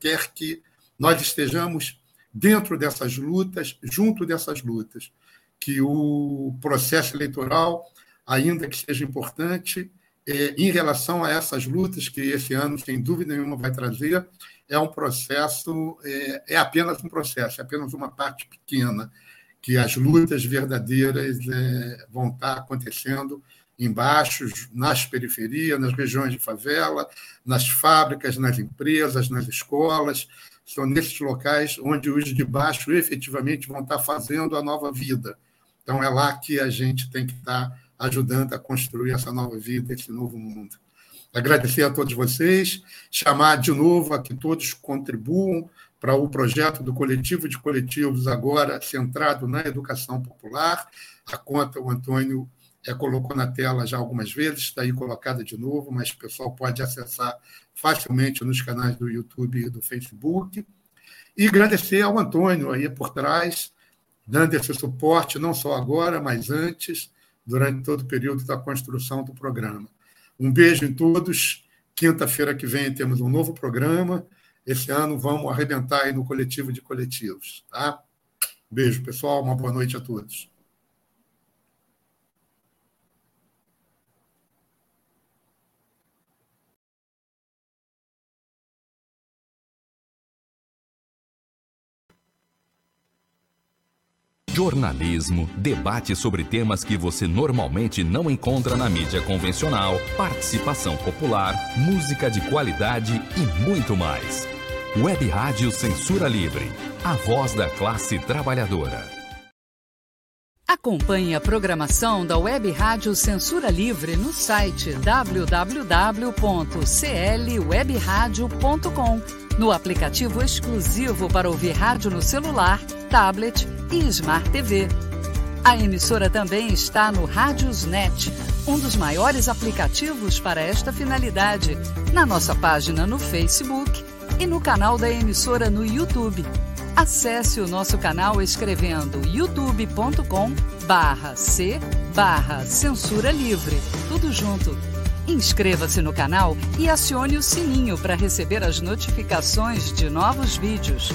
quer que nós estejamos dentro dessas lutas, junto dessas lutas, que o processo eleitoral, ainda que seja importante, em relação a essas lutas que esse ano, sem dúvida nenhuma, vai trazer, é um processo, é apenas um processo, é apenas uma parte pequena, que as lutas verdadeiras vão estar acontecendo embaixo, nas periferias, nas regiões de favela, nas fábricas, nas empresas, nas escolas, são nesses locais onde os de baixo efetivamente vão estar fazendo a nova vida. Então, é lá que a gente tem que estar ajudando a construir essa nova vida, esse novo mundo. Agradecer a todos vocês, chamar de novo a que todos contribuam para o projeto do Coletivo de Coletivos, agora centrado na educação popular. A conta o Antônio colocou na tela já algumas vezes, está aí colocada de novo, mas o pessoal pode acessar facilmente nos canais do YouTube e do Facebook. E agradecer ao Antônio aí por trás, dando esse suporte, não só agora, mas antes, durante todo o período da construção do programa. Um beijo em todos. Quinta-feira que vem temos um novo programa. Esse ano vamos arrebentar aí no Coletivo de Coletivos. Tá? Beijo, pessoal. Uma boa noite a todos. Jornalismo, debate sobre temas que você normalmente não encontra na mídia convencional, participação popular, música de qualidade e muito mais. Web Rádio Censura Livre, a voz da classe trabalhadora. Acompanhe a programação da Web Rádio Censura Livre no site www.clwebradio.com, no aplicativo exclusivo para ouvir rádio no celular, tablet e Smart TV. A emissora também está no Radiosnet, um dos maiores aplicativos para esta finalidade, na nossa página no Facebook e no canal da emissora no YouTube. Acesse o nosso canal escrevendo youtube.com/c/Censura Livre, tudo junto. Inscreva-se no canal e acione o sininho para receber as notificações de novos vídeos.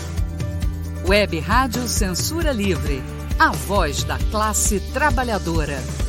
Web Rádio Censura Livre, a voz da classe trabalhadora.